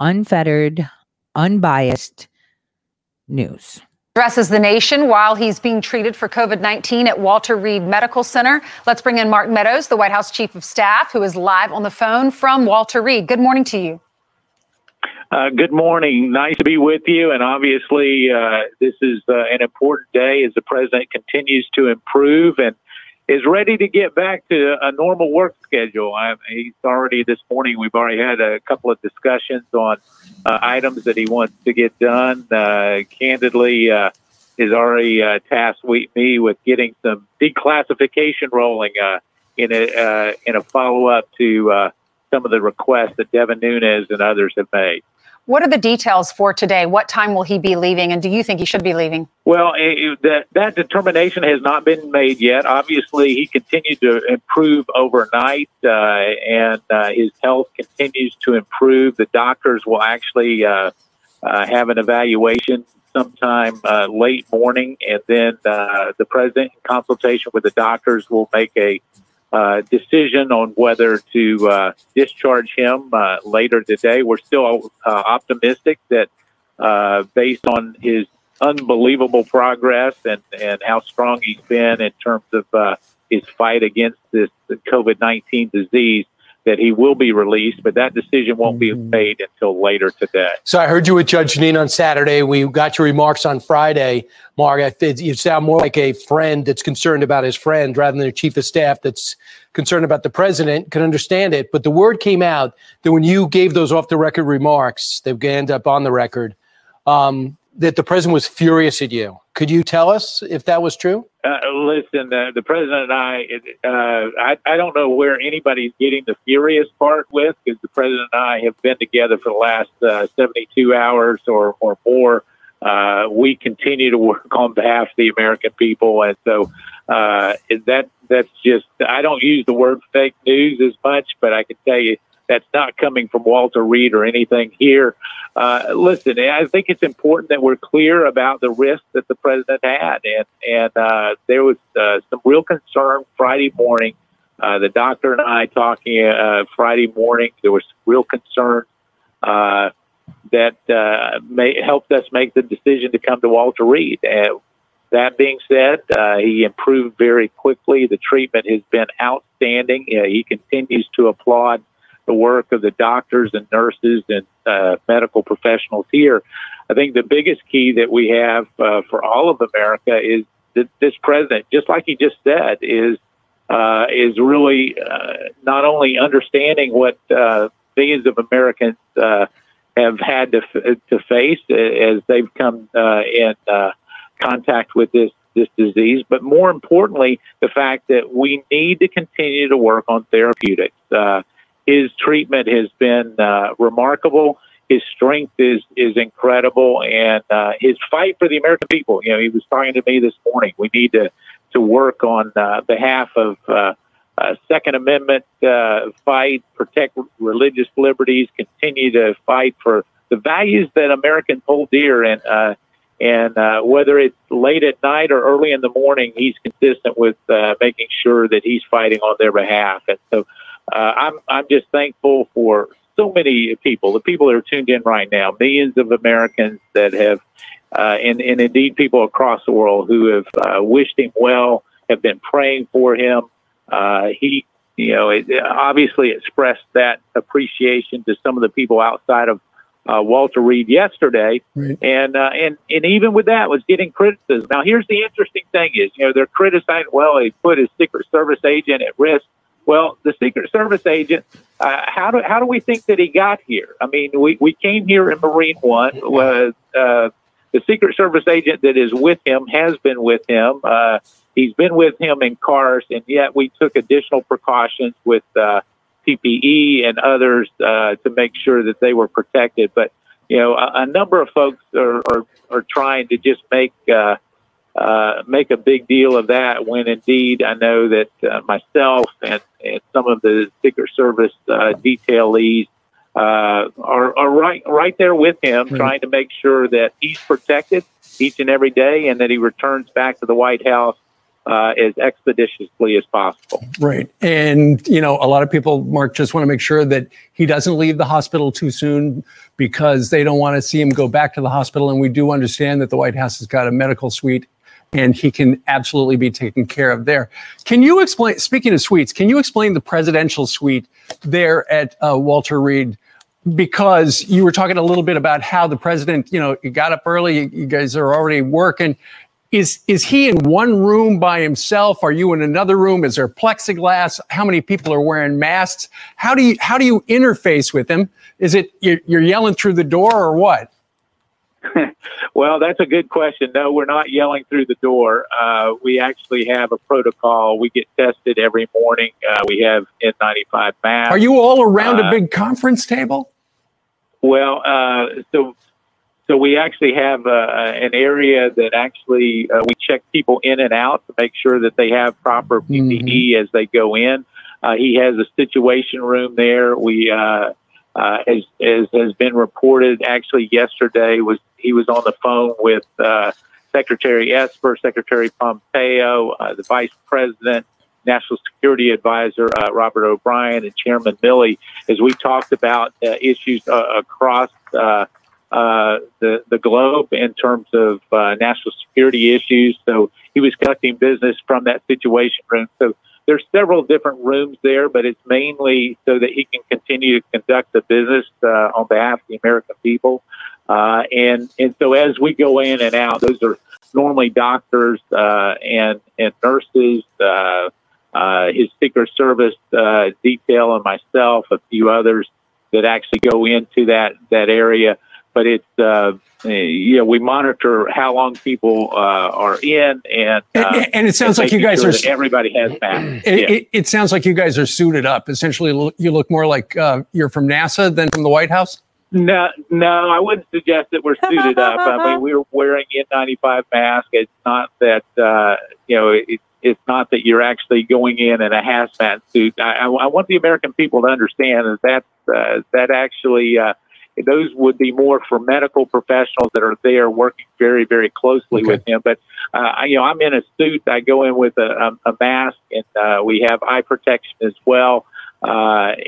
unfettered, unbiased news. Addresses the nation while he's being treated for COVID-19 at Walter Reed Medical Center. Let's bring in Mark Meadows, the White House Chief of Staff, who is live on the phone from Walter Reed. Good morning to you. Good morning. Nice to be with you. And obviously, this is an important day as the president continues to improve and is ready to get back to a normal work schedule. He's already this morning, we've already had a couple of discussions on items that he wants to get done. Candidly, is already tasked me with getting some declassification rolling in a follow-up to some of the requests that Devin Nunes and others have made. What are the details for today? What time will he be leaving? And do you think he should be leaving? Well, that determination has not been made yet. Obviously, he continued to improve overnight, and his health continues to improve. The doctors will actually have an evaluation sometime late morning, and then the president, in consultation with the doctors, will make a decision on whether to discharge him later today. We're still optimistic that based on his unbelievable progress and how strong he's been in terms of his fight against this COVID-19 disease, that he will be released, but that decision won't be made until later today. So I heard you with Judge Jeanine on Saturday. We got your remarks on Friday, Mark. You sound more like a friend that's concerned about his friend rather than a chief of staff that's concerned about the president. Can understand it. But the word came out that when you gave those off-the-record remarks, they end up on the record, that the president was furious at you. Could you tell us if that was true? Listen, the president and I don't know where anybody's getting the furious part with, because the president and I have been together for the last 72 hours or more. We continue to work on behalf of the American people. And so that's just, I don't use the word fake news as much, but I can tell you, that's not coming from Walter Reed or anything here. Listen, I think it's important that we're clear about the risk that the president had. And there was some real concern Friday morning. The doctor and I talking Friday morning, there was some real concern that helped us make the decision to come to Walter Reed. And that being said, he improved very quickly. The treatment has been outstanding. He continues to applaud the work of the doctors and nurses and medical professionals here. I think the biggest key that we have for all of America is that this president, just like he just said, is really not only understanding what millions of Americans have had to face as they've come in contact with this disease, but more importantly, the fact that we need to continue to work on therapeutics. His treatment has been remarkable. His strength is incredible, and his fight for the American people. You know, he was talking to me this morning. We need to work on behalf of Second Amendment fight, protect religious liberties, continue to fight for the values that Americans hold dear, and whether it's late at night or early in the morning, he's consistent with making sure that he's fighting on their behalf. And so I'm just thankful for so many people, the people that are tuned in right now, millions of Americans that have, and indeed people across the world who have wished him well, have been praying for him. He, you know, obviously expressed that appreciation to some of the people outside of Walter Reed yesterday, right. And even with that was getting criticism. Now, here's the interesting thing is, you know, they're criticizing, well, he put his Secret Service agent at risk. Well, the Secret Service agent, how do we think that he got here? I mean, we came here in Marine One. The Secret Service agent that is with him has been with him. He's been with him in cars, and yet we took additional precautions with PPE and others to make sure that they were protected. But, you know, a number of folks are trying to just make a big deal of that when indeed I know that myself and some of the Secret Service detailees are right there with him, right, trying to make sure that he's protected each and every day and that he returns back to the White House as expeditiously as possible. Right. And, you know, a lot of people, Mark, just want to make sure that he doesn't leave the hospital too soon because they don't want to see him go back to the hospital. And we do understand that the White House has got a medical suite and he can absolutely be taken care of there. Can you explain, speaking of suites, can you explain the presidential suite there at Walter Reed? Because you were talking a little bit about how the president, you know, you got up early, you guys are already working. Is he in one room by himself? Are you in another room? Is there plexiglass? How many people are wearing masks? How do you interface with him? Is it you're yelling through the door or what? Well, that's a good question. No, we're not yelling through the door. We actually have a protocol. We get tested every morning. We have N95 masks. Are you all around a big conference table? Well, so we actually have an area that actually we check people in and out to make sure that they have proper PPE as they go in. He has a situation room there. We, as has been reported, actually yesterday he was on the phone with Secretary Esper, Secretary Pompeo, the Vice President, National Security Advisor Robert O'Brien, and Chairman Milley, as we talked about issues across the globe in terms of national security issues. So he was conducting business from that situation room. So there's several different rooms there, but it's mainly so that he can continue to conduct the business on behalf of the American people. And so as we go in and out, those are normally doctors and nurses, his Secret Service detail, and myself, a few others that actually go into that area. But it's, you know, we monitor how long people are in, and it sounds like you guys are. Everybody has masks. It sounds like you guys are suited up. Essentially, you look more like you're from NASA than from the White House. No, I wouldn't suggest that we're suited up. I mean, we're wearing N95 masks. It's not that you know, it's not that you're actually going in a hazmat suit. I want the American people to understand that actually. Those would be more for medical professionals that are there working very, very closely with him. But, you know, I'm in a suit. I go in with a mask, and we have eye protection as well. But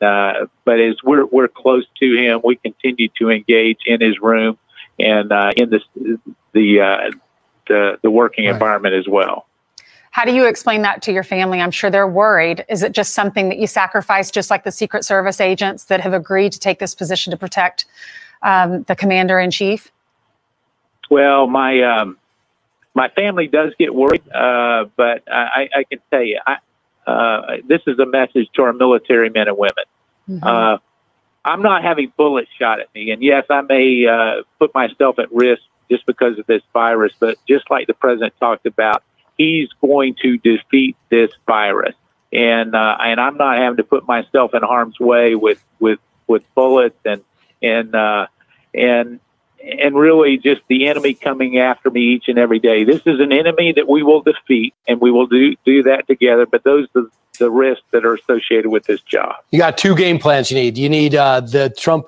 as we're close to him, we continue to engage in his room and in the working environment as well. How do you explain that to your family? I'm sure they're worried. Is it just something that you sacrifice, just like the Secret Service agents that have agreed to take this position to protect the commander in chief? Well, my family does get worried, but I can tell you, this is a message to our military men and women. Mm-hmm. I'm not having bullets shot at me. And yes, I may put myself at risk just because of this virus, but just like the president talked about, he's going to defeat this virus. And I'm not having to put myself in harm's way with bullets and really just the enemy coming after me each and every day. This is an enemy that we will defeat, and we will do that together. But those are the risks that are associated with this job. You got two game plans you need. You need the Trump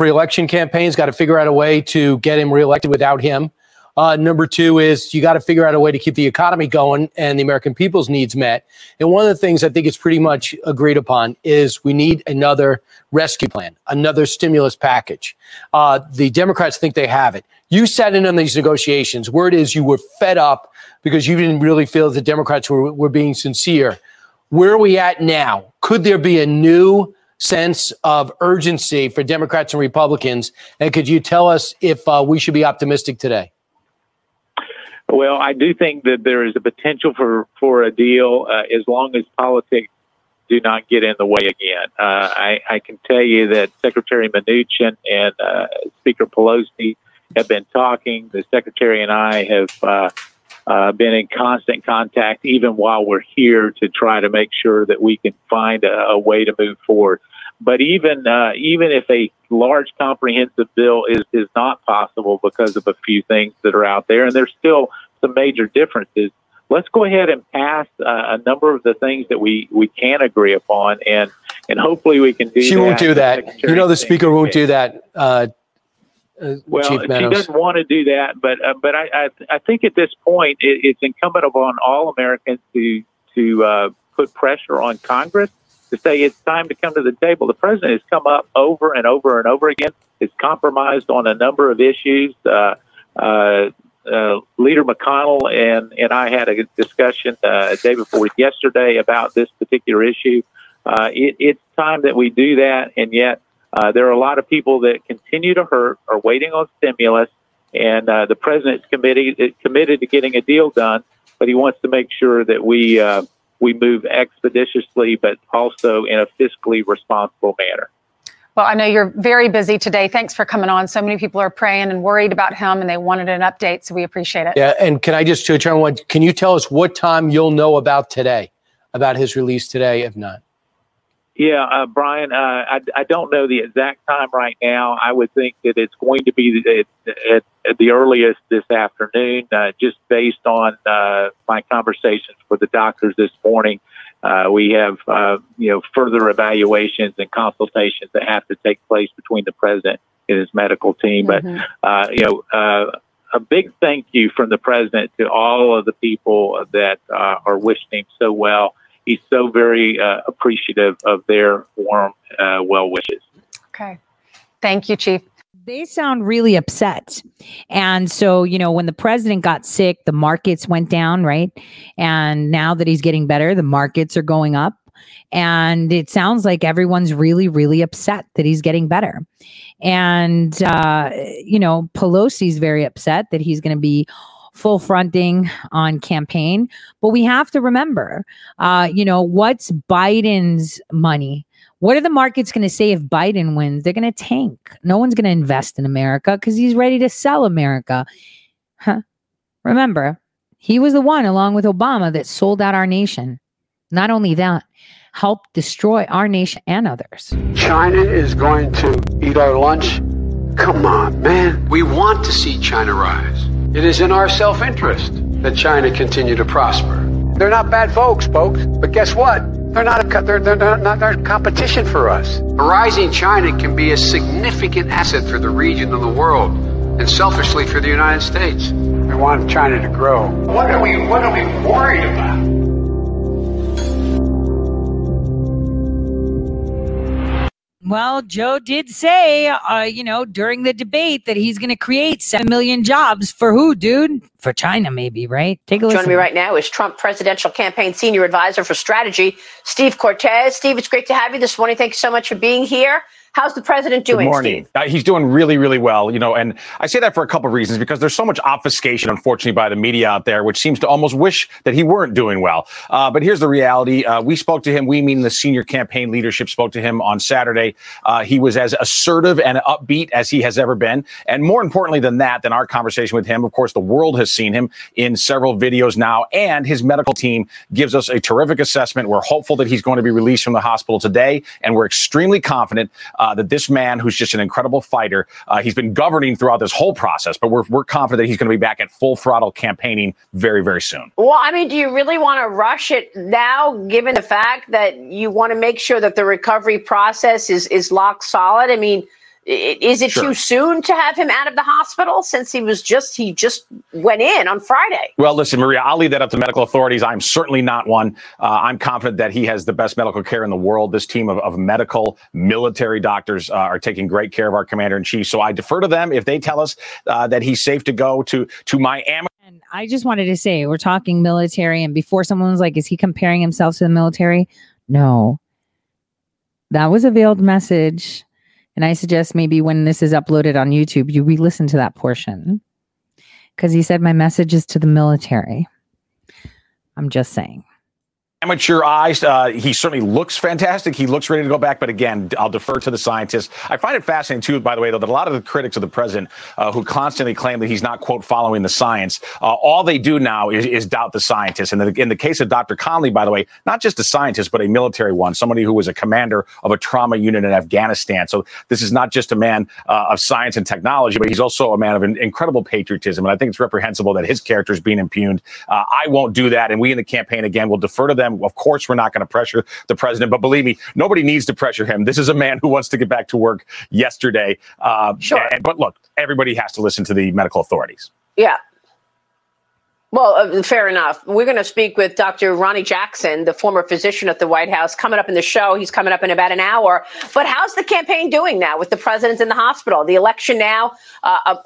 reelection campaign's got to figure out a way to get him reelected without him. Number two is you got to figure out a way to keep the economy going and the American people's needs met. And one of the things I think it's pretty much agreed upon is we need another rescue plan, another stimulus package. The Democrats think they have it. You sat in on these negotiations. Word is you were fed up because you didn't really feel the Democrats were being sincere. Where are we at now? Could there be a new sense of urgency for Democrats and Republicans? And could you tell us if we should be optimistic today? Well, I do think that there is a potential for a deal as long as politics do not get in the way again. I can tell you that Secretary Mnuchin and Speaker Pelosi have been talking. The Secretary and I have been in constant contact, even while we're here, to try to make sure that we can find a way to move forward. But even if a large comprehensive bill is not possible because of a few things that are out there, and there's still some major differences, let's go ahead and pass a number of the things that we can agree upon, and hopefully we can do that. She won't do that. You know the Speaker won't do that, well, Chief Meadows. She doesn't want to do that, but I think at this point it's incumbent upon all Americans to put pressure on Congress to say it's time to come to the table. The president has come up over and over and over again. It's compromised on a number of issues. Leader McConnell and I had a discussion the day before yesterday about this particular issue. It's time that we do that, and yet there are a lot of people that continue to hurt, are waiting on stimulus, and the president's committed to getting a deal done, but he wants to make sure that we move expeditiously, but also in a fiscally responsible manner. Well, I know you're very busy today. Thanks for coming on. So many people are praying and worried about him, and they wanted an update, so we appreciate it. Yeah, and can I just, can you tell us what time you'll know about today, about his release today, if not? Yeah, Brian, I don't know the exact time right now. I would think that it's going to be at the earliest this afternoon, just based on my conversations with the doctors this morning. We have, further evaluations and consultations that have to take place between the president and his medical team. Mm-hmm. But, a big thank you from the president to all of the people that are wishing him so well. He's so very appreciative of their warm well wishes. Okay. Thank you, Chief. They sound really upset. And so, when the president got sick, the markets went down, right? And now that he's getting better, the markets are going up. And it sounds like everyone's really, really upset that he's getting better. And, Pelosi's very upset that he's going to be full fronting on campaign. But we have to remember, what's Biden's money? What are the markets going to say if Biden wins? They're going to tank. No one's going to invest in America because he's ready to sell America. Huh. Remember, he was the one, along with Obama, that sold out our nation. Not only that, helped destroy our nation and others. China is going to eat our lunch. Come on, man. We want to see China rise. It is in our self-interest that China continue to prosper. They're not bad folks, but guess what? They're not competition for us. A rising China can be a significant asset for the region and the world, and selfishly for the United States. We want China to grow. What are we worried about? Well, Joe did say, during the debate that he's going to create 7 million jobs. For who, dude? For China, maybe, right? Take a listen. Joining me right now is Trump presidential campaign senior advisor for strategy, Steve Cortez. Steve, it's great to have you this morning. Thank you so much for being here. How's the president doing? Good morning. He's doing really, really well, and I say that for a couple of reasons, because there's so much obfuscation, unfortunately, by the media out there, which seems to almost wish that he weren't doing well. But here's the reality. We spoke to him. We mean the senior campaign leadership spoke to him on Saturday. He was as assertive and upbeat as he has ever been. And more importantly than that, than our conversation with him, of course, the world has seen him in several videos now. And his medical team gives us a terrific assessment. We're hopeful that he's going to be released from the hospital today. And we're extremely confident that this man, who's just an incredible fighter, he's been governing throughout this whole process, but we're confident that he's going to be back at full throttle campaigning very, very soon. Well, I mean, do you really want to rush it now, given the fact that you want to make sure that the recovery process is locked solid? I mean, is it too soon to have him out of the hospital since he just went in on Friday? Well, listen, Maria, I'll leave that up to medical authorities. I'm certainly not one. I'm confident that he has the best medical care in the world. This team of medical military doctors are taking great care of our commander in chief. So I defer to them if they tell us that he's safe to go to Miami. And I just wanted to say, we're talking military, and before someone was like, is he comparing himself to the military? No, that was a veiled message. And I suggest maybe when this is uploaded on YouTube, you re-listen to that portion, because he said my message is to the military. I'm just saying. Amateur eyes. He certainly looks fantastic. He looks ready to go back. But again, I'll defer to the scientists. I find it fascinating, too, by the way, though, that a lot of the critics of the president who constantly claim that he's not, quote, following the science, all they do now is doubt the scientists. And in the case of Dr. Conley, by the way, not just a scientist, but a military one, somebody who was a commander of a trauma unit in Afghanistan. So this is not just a man of science and technology, but he's also a man of incredible patriotism. And I think it's reprehensible that his character is being impugned. I won't do that. And we in the campaign, again, will defer to them. Of course, we're not going to pressure the president, but believe me, nobody needs to pressure him. This is a man who wants to get back to work yesterday. But look, everybody has to listen to the medical authorities. Yeah. Well, fair enough. We're going to speak with Dr. Ronnie Jackson, the former physician at the White House, coming up in the show. He's coming up in about an hour. But how's the campaign doing now with the president in the hospital? The election now,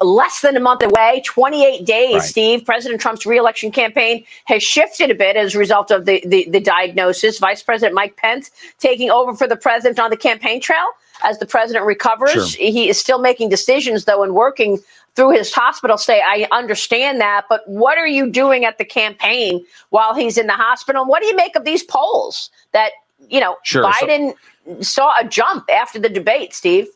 less than a month away, 28 days, right. Steve. President Trump's reelection campaign has shifted a bit as a result of the diagnosis. Vice President Mike Pence taking over for the president on the campaign trail as the president recovers. Sure. He is still making decisions, though, and working through his hospital stay. I understand that, but what are you doing at the campaign while he's in the hospital? And what do you make of these polls that, Biden saw a jump after the debate, Steve?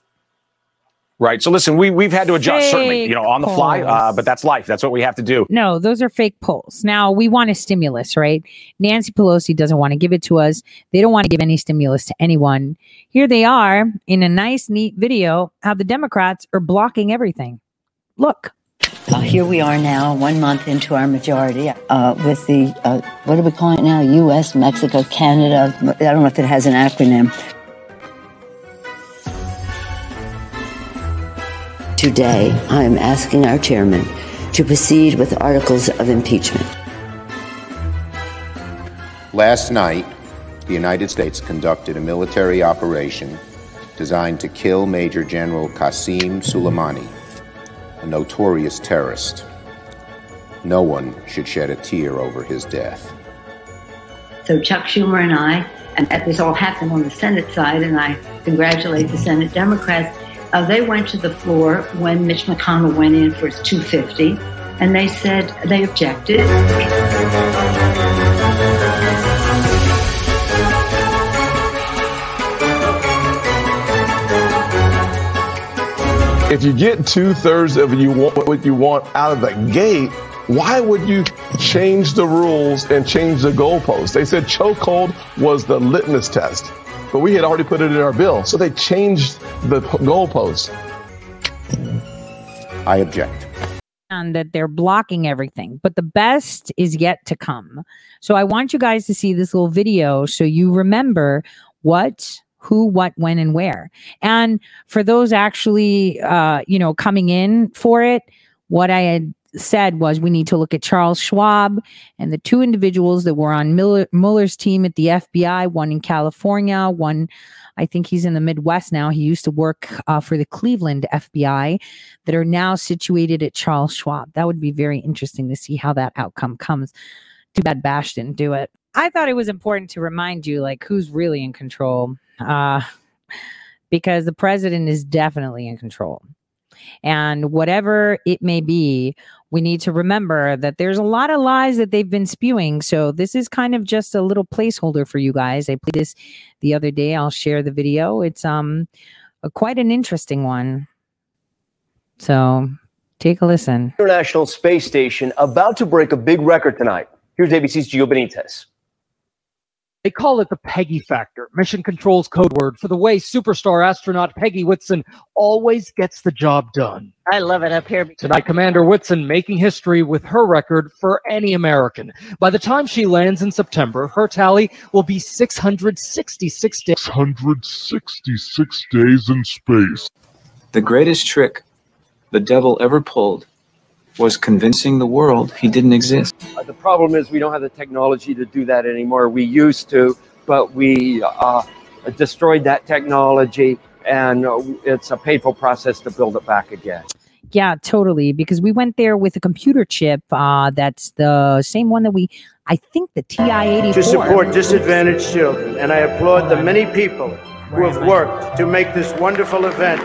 Right. So listen, we've had to adjust, certainly, on the fly, but that's life. That's what we have to do. No, those are fake polls. Now, we want a stimulus, right? Nancy Pelosi doesn't want to give it to us. They don't want to give any stimulus to anyone. Here they are in a nice, neat video, how the Democrats are blocking everything. Look. Here we are now, 1 month into our majority, with the, what do we call it now? U.S., Mexico, Canada. I don't know if it has an acronym. Today, I am asking our chairman to proceed with articles of impeachment. Last night, the United States conducted a military operation designed to kill Major General Qasem Soleimani, a notorious terrorist. No one should shed a tear over his death. So Chuck Schumer and I, and this all happened on the Senate side, and I congratulate the Senate Democrats, they went to the floor when Mitch McConnell went in for his 250, and they said they objected. If you get 2/3 of what you want out of the gate, why would you change the rules and change the goalposts? They said chokehold was the litmus test, but we had already put it in our bill, so they changed the goalposts. I object. And that they're blocking everything, but the best is yet to come. So I want you guys to see this little video so you remember what, who, what, when, and where. And for those actually, coming in for it, what I had said was we need to look at Charles Schwab and the two individuals that were on Mueller's team at the FBI, one in California, one I think he's in the Midwest now. He used to work for the Cleveland FBI that are now situated at Charles Schwab. That would be very interesting to see how that outcome comes. Too bad Bash didn't do it. I thought it was important to remind you, like, who's really in control, because the president is definitely in control. And whatever it may be, we need to remember that there's a lot of lies that they've been spewing. So this is kind of just a little placeholder for you guys. I played this the other day. I'll share the video. It's quite an interesting one. So take a listen. International Space Station about to break a big record tonight. Here's ABC's Gio Benitez. They call it the Peggy factor, Mission Control's code word for the way superstar astronaut Peggy Whitson always gets the job done. I love it up here. Tonight, Commander Whitson making history with her record for any American. By the time she lands in September, her tally will be 666 days. 666 days in space. The greatest trick the devil ever pulled was convincing the world he didn't exist. The problem is we don't have the technology to do that anymore. We used to, but we destroyed that technology, and it's a painful process to build it back again. Yeah, totally, because we went there with a computer chip that's the same one that I think the TI-84. To support disadvantaged children, and I applaud the many people who have worked to make this wonderful event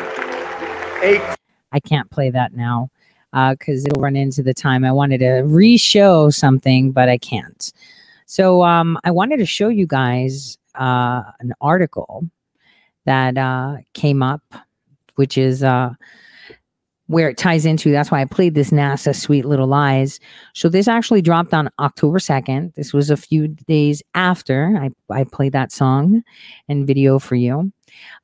I can't play that now, because it'll run into the time. I wanted to re-show something, but I can't. So I wanted to show you guys an article that came up, which is where it ties into. That's why I played this NASA Sweet Little Lies. So this actually dropped on October 2nd. This was a few days after I played that song and video for you.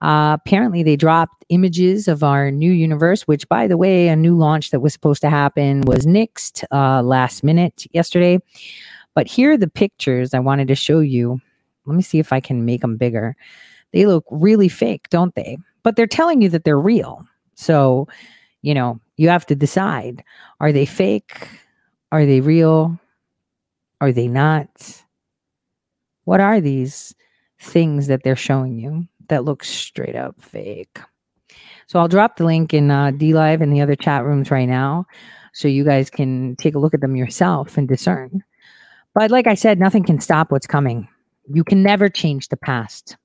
Apparently they dropped images of our new universe, which, by the way, a new launch that was supposed to happen was nixed last minute yesterday. But here are the pictures I wanted to show you. Let me see if I can make them bigger. They look really fake, don't they? But they're telling you that they're real. So, you know, you have to decide, are they fake? Are they real? Are they not? What are these things that they're showing you that looks straight up fake? So I'll drop the link in DLive and the other chat rooms right now, so you guys can take a look at them yourself and discern. But like I said, nothing can stop what's coming. You can never change the past.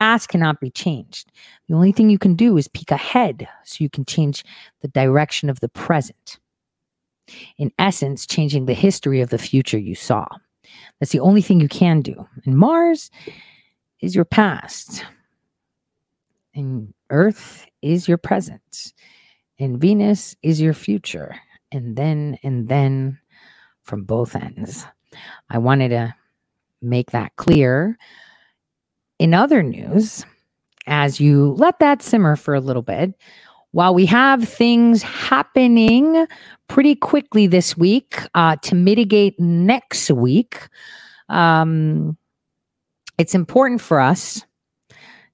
Past cannot be changed. The only thing you can do is peek ahead so you can change the direction of the present. In essence, changing the history of the future you saw. That's the only thing you can do. And Mars is your past, and Earth is your present, and Venus is your future, and then from both ends. I wanted to make that clear. In other news, as you let that simmer for a little bit, while we have things happening pretty quickly this week to mitigate next week, it's important for us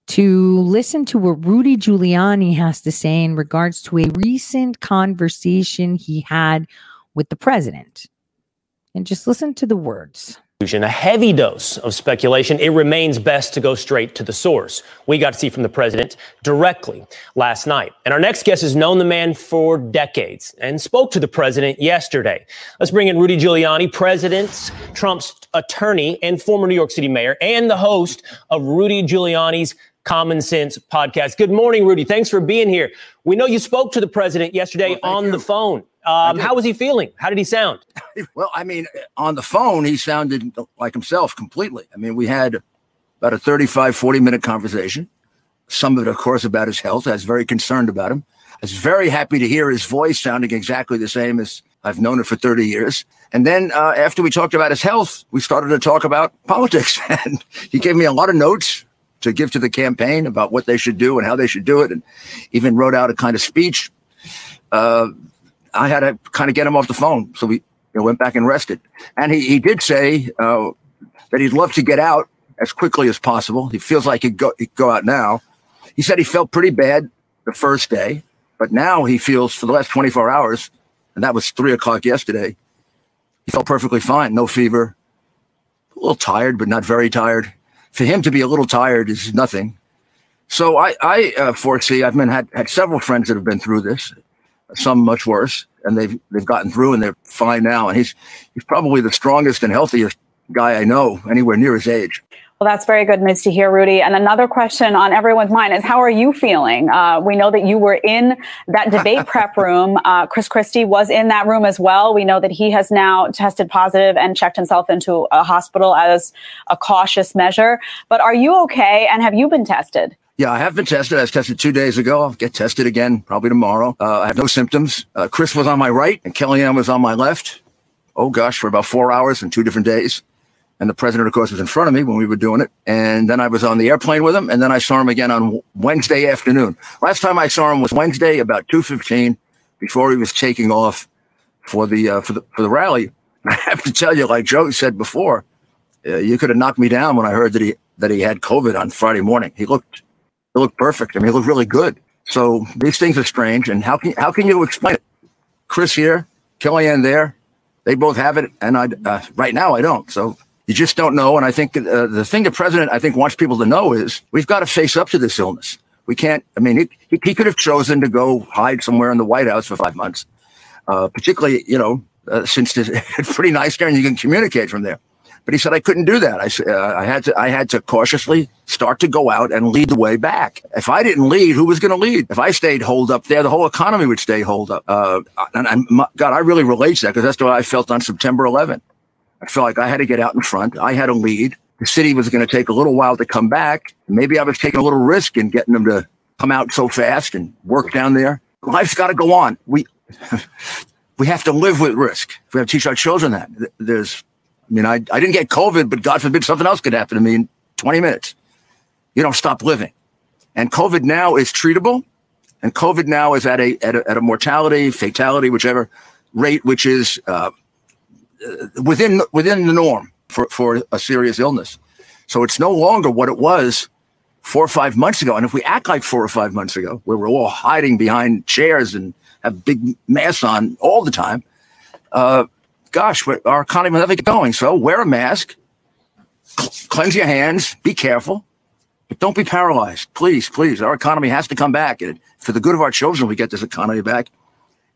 to listen to what Rudy Giuliani has to say in regards to a recent conversation he had with the president. And just listen to the words. A heavy dose of speculation. It remains best to go straight to the source. We got to see from the president directly last night. And our next guest has known the man for decades and spoke to the president yesterday. Let's bring in Rudy Giuliani, President Trump's attorney and former New York City mayor, and the host of Rudy Giuliani's Common Sense podcast. Good morning, Rudy. Thanks for being here. We know you spoke to the president yesterday on the phone. How was he feeling? How did he sound? Well, I mean, on the phone, he sounded like himself completely. I mean, we had about a 35, 40-minute conversation. Some of it, of course, about his health. I was very concerned about him. I was very happy to hear his voice sounding exactly the same as I've known it for 30 years. And then after we talked about his health, we started to talk about politics. And he gave me a lot of notes to give to the campaign about what they should do and how they should do it, and even wrote out a kind of speech. I had to kind of get him off the phone, so we went back and rested. And he did say that he'd love to get out as quickly as possible. He feels like he'd go out now. He said he felt pretty bad the first day, but now he feels for the last 24 hours, and that was 3 o'clock yesterday, he felt perfectly fine, no fever, a little tired, but not very tired. For him to be a little tired is nothing. So I foresee, I've had several friends that have been through this, some much worse, and they've gotten through and they're fine now. And he's probably the strongest and healthiest guy I know anywhere near his age. Well, that's very good news to hear, Rudy. And another question on everyone's mind is, how are you feeling? We know that you were in that debate prep room. Chris Christie was in that room as well. We know that he has now tested positive and checked himself into a hospital as a cautious measure. But are you okay? And have you been tested? Yeah, I have been tested. I was tested 2 days ago. I'll get tested again, probably tomorrow. I have no symptoms. Chris was on my right and Kellyanne was on my left. Oh, gosh, for about 4 hours and 2 different days. And the president, of course, was in front of me when we were doing it. And then I was on the airplane with him. And then I saw him again on Wednesday afternoon. Last time I saw him was Wednesday, about 2:15, before he was taking off for the rally. I have to tell you, like Joe said before, you could have knocked me down when I heard that he had COVID on Friday morning. He looked perfect. I mean, he looked really good. So these things are strange. And how can you explain it? Chris here, Kellyanne there, they both have it. And I right now I don't. So. You just don't know. And I think the thing the president, I think, wants people to know is we've got to face up to this illness. We can't. I mean, he could have chosen to go hide somewhere in the White House for 5 months, particularly, since it's pretty nice there and you can communicate from there. But he said, I couldn't do that. I had to cautiously start to go out and lead the way back. If I didn't lead, who was going to lead? If I stayed holed up there, the whole economy would stay holed up. God, I really relate to that, because that's what I felt on September 11th. I felt like I had to get out in front. I had a lead. The city was going to take a little while to come back. Maybe I was taking a little risk in getting them to come out so fast and work down there. Life's got to go on. We have to live with risk. We have to teach our children that. I didn't get COVID, but God forbid something else could happen to me in 20 minutes. You don't stop living. And COVID now is treatable. And COVID now is at a mortality, fatality, whichever rate, which is, within the norm for a serious illness. So it's no longer what it was 4 or 5 months ago. And if we act like 4 or 5 months ago, where we're all hiding behind chairs and have big masks on all the time, our economy will never get going. So wear a mask, cleanse your hands, be careful, but don't be paralyzed. Please, please. Our economy has to come back. And for the good of our children, we get this economy back.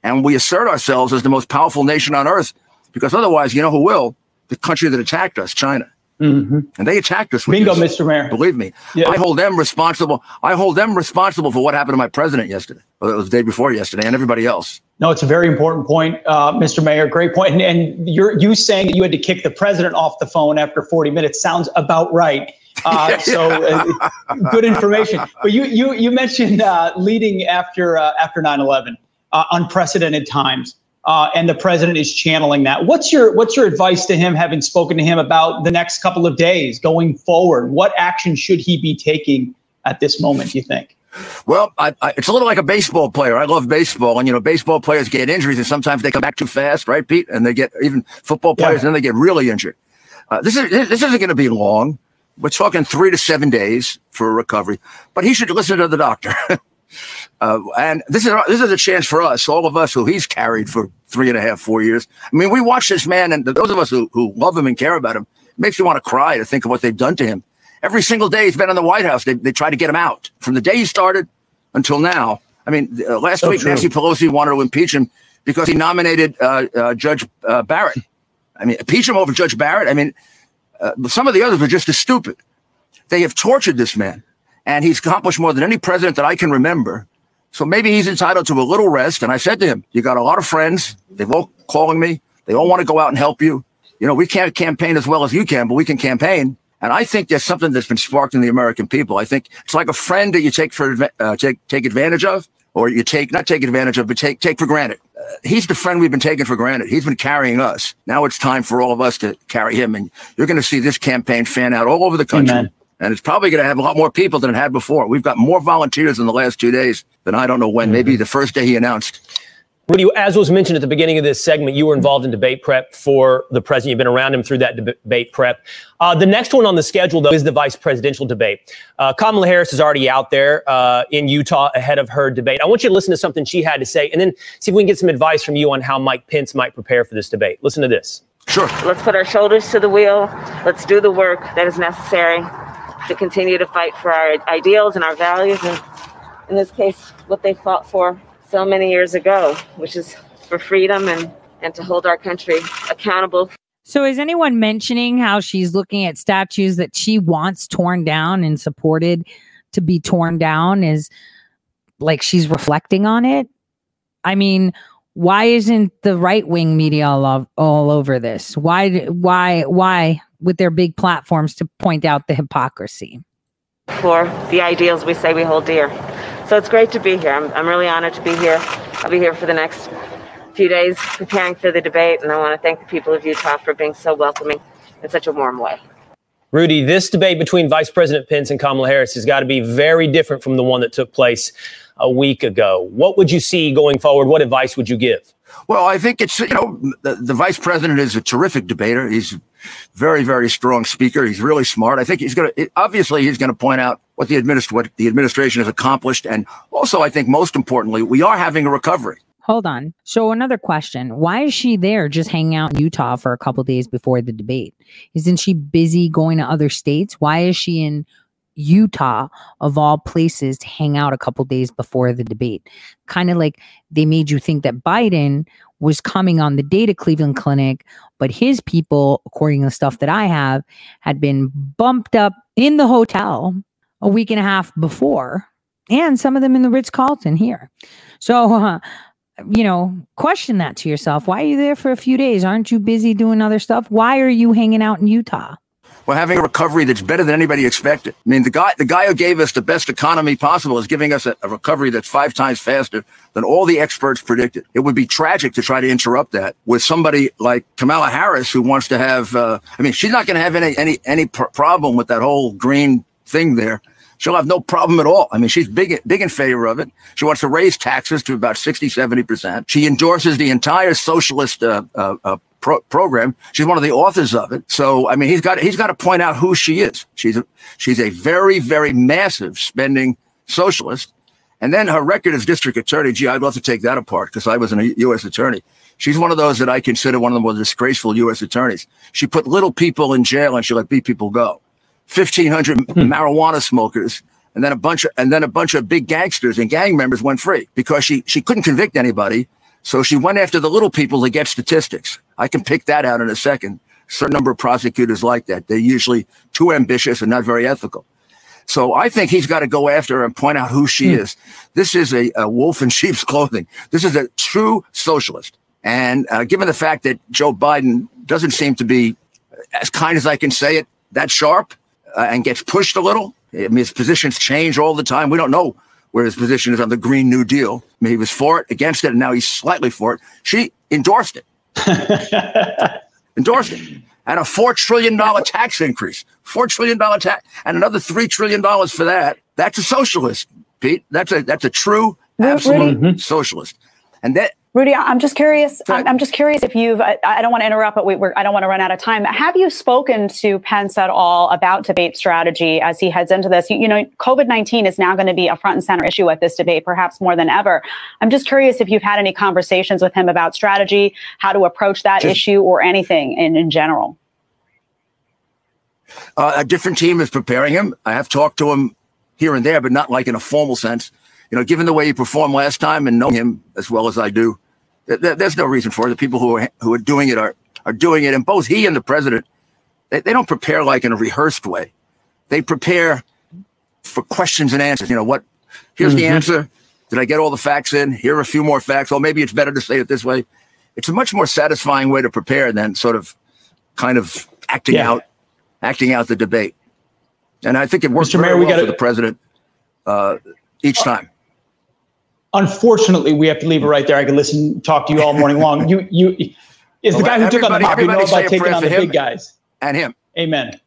And we assert ourselves as the most powerful nation on earth. Because otherwise, you know who will? The country that attacked us, China. Mm-hmm. And they attacked us. Bingo, Mr. Mayor. Believe me. Yeah. I hold them responsible. I hold them responsible for what happened to my president yesterday. Well, it was the day before yesterday, and everybody else. No, it's a very important point, Mr. Mayor. Great point. And you saying that you had to kick the president off the phone after 40 minutes sounds about right. Good information. But you mentioned leading after 9/11, unprecedented times. And the president is channeling that. What's your advice to him, having spoken to him about the next couple of days going forward? What action should he be taking at this moment, do you think? Well, it's a little like a baseball player. I love baseball. And, baseball players get injuries and sometimes they come back too fast. Right, Pete? And they get even football players and then they get really injured. This isn't going to be long. We're talking 3 to 7 days for a recovery. But he should listen to the doctor. And this is a chance for us, all of us who he's carried for 3.5, 4 years. I mean, we watch this man, and those of us who love him and care about him, it makes you want to cry to think of what they've done to him. Every single day he's been in the White House, they try to get him out. From the day he started until now. I mean, last week, true. Nancy Pelosi wanted to impeach him because he nominated Judge Barrett. I mean, impeach him over Judge Barrett. I mean, some of the others were just as stupid. They have tortured this man. And he's accomplished more than any president that I can remember. So maybe he's entitled to a little rest. And I said to him, you got a lot of friends. They're all calling me. They all want to go out and help you. We can't campaign as well as you can, but we can campaign. And I think there's something that's been sparked in the American people. I think it's like a friend that you take advantage of, or you take for granted. He's the friend we've been taking for granted. He's been carrying us. Now it's time for all of us to carry him. And you're going to see this campaign fan out all over the country. Amen. And it's probably going to have a lot more people than it had before. We've got more volunteers in the last 2 days than I don't know when, maybe the first day he announced. Rudy, as was mentioned at the beginning of this segment, you were involved in debate prep for the president. You've been around him through that debate prep. The next one on the schedule, though, is the vice presidential debate. Kamala Harris is already out there in Utah ahead of her debate. I want you to listen to something she had to say and then see if we can get some advice from you on how Mike Pence might prepare for this debate. Listen to this. Sure. Let's put our shoulders to the wheel. Let's do the work that is necessary. to continue to fight for our ideals and our values, and in this case, what they fought for so many years ago, which is for freedom and to hold our country accountable. So is anyone mentioning how she's looking at statues that she wants torn down and supported to be torn down? Is like she's reflecting on it? I mean, why isn't the right-wing media all over this? Why with their big platforms to point out the hypocrisy? For the ideals we say we hold dear. So it's great to be here. I'm really honored to be here. I'll be here for the next few days preparing for the debate, and I want to thank the people of Utah for being so welcoming in such a warm way. Rudy, this debate between Vice President Pence and Kamala Harris has got to be very different from the one that took place a week ago. What would you see going forward? What advice would you give? Well, I think it's, the vice president is a terrific debater. He's very, very strong speaker. He's really smart. I think he's going to point out what the administration has accomplished. And also, I think most importantly, we are having a recovery. Hold on. So another question. Why is she there just hanging out in Utah for a couple of days before the debate? Isn't she busy going to other states? Why is she in Utah, of all places, to hang out a couple days before the debate? Kind of like they made you think that Biden was coming on the day to Cleveland Clinic, but his people, according to the stuff that I have, had been bumped up in the hotel a week and a half before, and some of them in the Ritz-Carlton here. So, question that to yourself. Why are you there for a few days? Aren't you busy doing other stuff? Why are you hanging out in Utah? We're having a recovery that's better than anybody expected. I mean, the guy who gave us the best economy possible is giving us a recovery that's 5 times faster than all the experts predicted. It would be tragic to try to interrupt that with somebody like Kamala Harris, who wants to have, she's not going to have any problem with that whole green thing there. She'll have no problem at all. I mean, she's big in favor of it. She wants to raise taxes to about 60-70%. She endorses the entire socialist program. She's one of the authors of it. So, I mean, he's got to point out who she is. She's a very, very massive spending socialist. And then her record as district attorney, gee, I'd love to take that apart because I was a U.S. attorney. She's one of those that I consider one of the more disgraceful U.S. attorneys. She put little people in jail and she let big people go. 1,500 marijuana smokers, and then a bunch of big gangsters and gang members went free because she couldn't convict anybody. So she went after the little people to get statistics. I can pick that out in a second. Certain number of prosecutors like that. They're usually too ambitious and not very ethical. So I think he's got to go after her and point out who she is. This is a wolf in sheep's clothing. This is a true socialist. And given the fact that Joe Biden doesn't seem to be, as kind as I can say it, that sharp and gets pushed a little. I mean, his positions change all the time. We don't know where his position is on the Green New Deal. I mean, he was for it, against it, and now he's slightly for it. She endorsed it. And a $4 trillion tax increase. $4 trillion tax, and another $3 trillion for that. That's a socialist, Pete. That's a true, absolute Rudy, socialist. And that... Rudy, I'm just curious. I'm just curious if you've. I don't want to interrupt, but I don't want to run out of time. Have you spoken to Pence at all about debate strategy as he heads into this? COVID-19 is now going to be a front and center issue at this debate, perhaps more than ever. I'm just curious if you've had any conversations with him about strategy, how to approach that issue, or anything in general. A different team is preparing him. I have talked to him here and there, but not like in a formal sense. Given the way he performed last time and knowing him as well as I do, there's no reason for it. The people who are doing it are doing it. And both he and the president, they don't prepare like in a rehearsed way. They prepare for questions and answers. Here's the answer. Did I get all the facts in? Here are a few more facts. Well, maybe it's better to say it this way. It's a much more satisfying way to prepare than sort of kind of acting out the debate. And I think it works very well for the president each time. Unfortunately, we have to leave it right there. I could talk to you all morning long. Is the guy who took on the mob, about taking on the big guys. And him. Amen.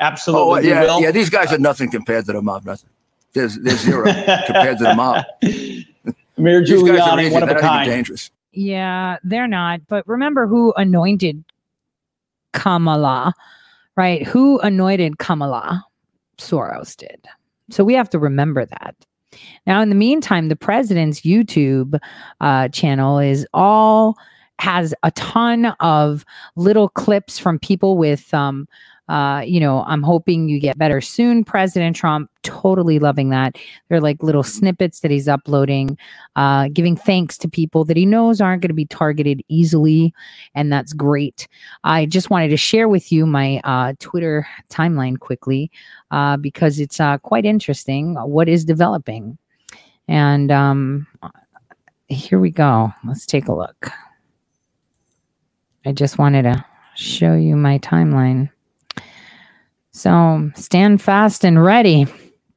Absolutely. Oh, yeah, these guys are nothing compared to the mob. Nothing. There's zero compared to the mob. Mayor Giuliani, one of a kind. Dangerous. Yeah, they're not. But remember who anointed Kamala, right? Who anointed Kamala? Soros did. So we have to remember that. Now, in the meantime, the president's YouTube channel has a ton of little clips from people with You know, I'm hoping you get better soon, President Trump. Totally loving that. They're like little snippets that he's uploading, giving thanks to people that he knows aren't going to be targeted easily. And that's great. I just wanted to share with you my Twitter timeline quickly because it's quite interesting what is developing. And here we go. Let's take a look. I just wanted to show you my timeline. So stand fast and ready.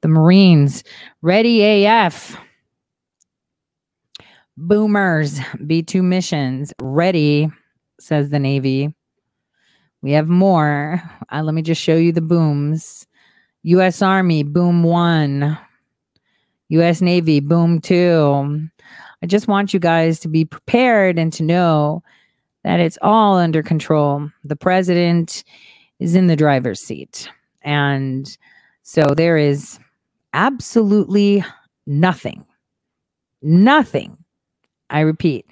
The Marines, ready AF. Boomers, B-2 missions, ready, says the Navy. We have more. Let me just show you the booms. U.S. Army, boom 1. U.S. Navy, boom 2. I just want you guys to be prepared and to know that it's all under control. The president is in the driver's seat. And so there is absolutely nothing, I repeat,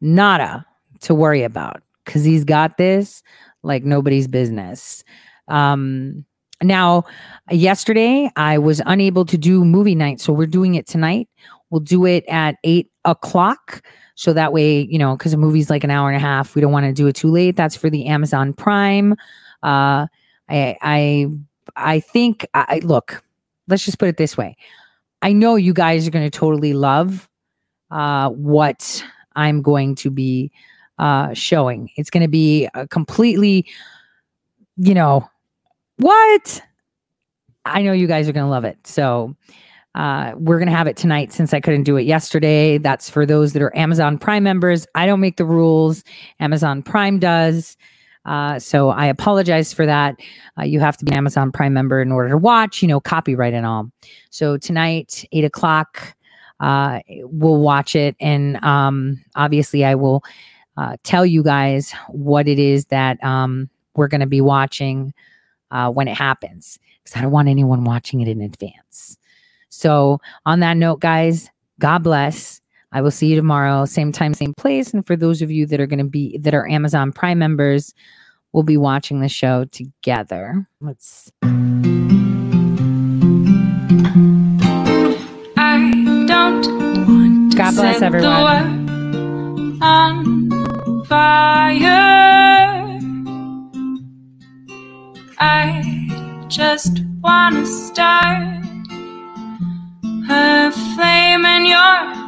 nada to worry about, because he's got this like nobody's business. Now, yesterday I was unable to do movie night, so we're doing it tonight. We'll do it at 8:00. So that way, you know, because a movie's like an hour and a half, we don't want to do it too late. That's for the Amazon Prime. I think, look, let's just put it this way. I know you guys are going to totally love, what I'm going to be, showing. It's going to be a completely, you know, what? I know you guys are going to love it. So, we're going to have it tonight since I couldn't do it yesterday. That's for those that are Amazon Prime members. I don't make the rules. Amazon Prime does. So I apologize for that. You have to be an Amazon Prime member in order to watch, you know, copyright and all. So tonight, 8:00, we'll watch it. And obviously I will tell you guys what it is that we're going to be watching when it happens, because I don't want anyone watching it in advance. So on that note, guys, God bless. I will see you tomorrow, same time, same place. And for those of you that are going to be, that are Amazon Prime members, we'll be watching the show together. I don't want to God bless set everyone. The world on fire. I just want to start a flame in your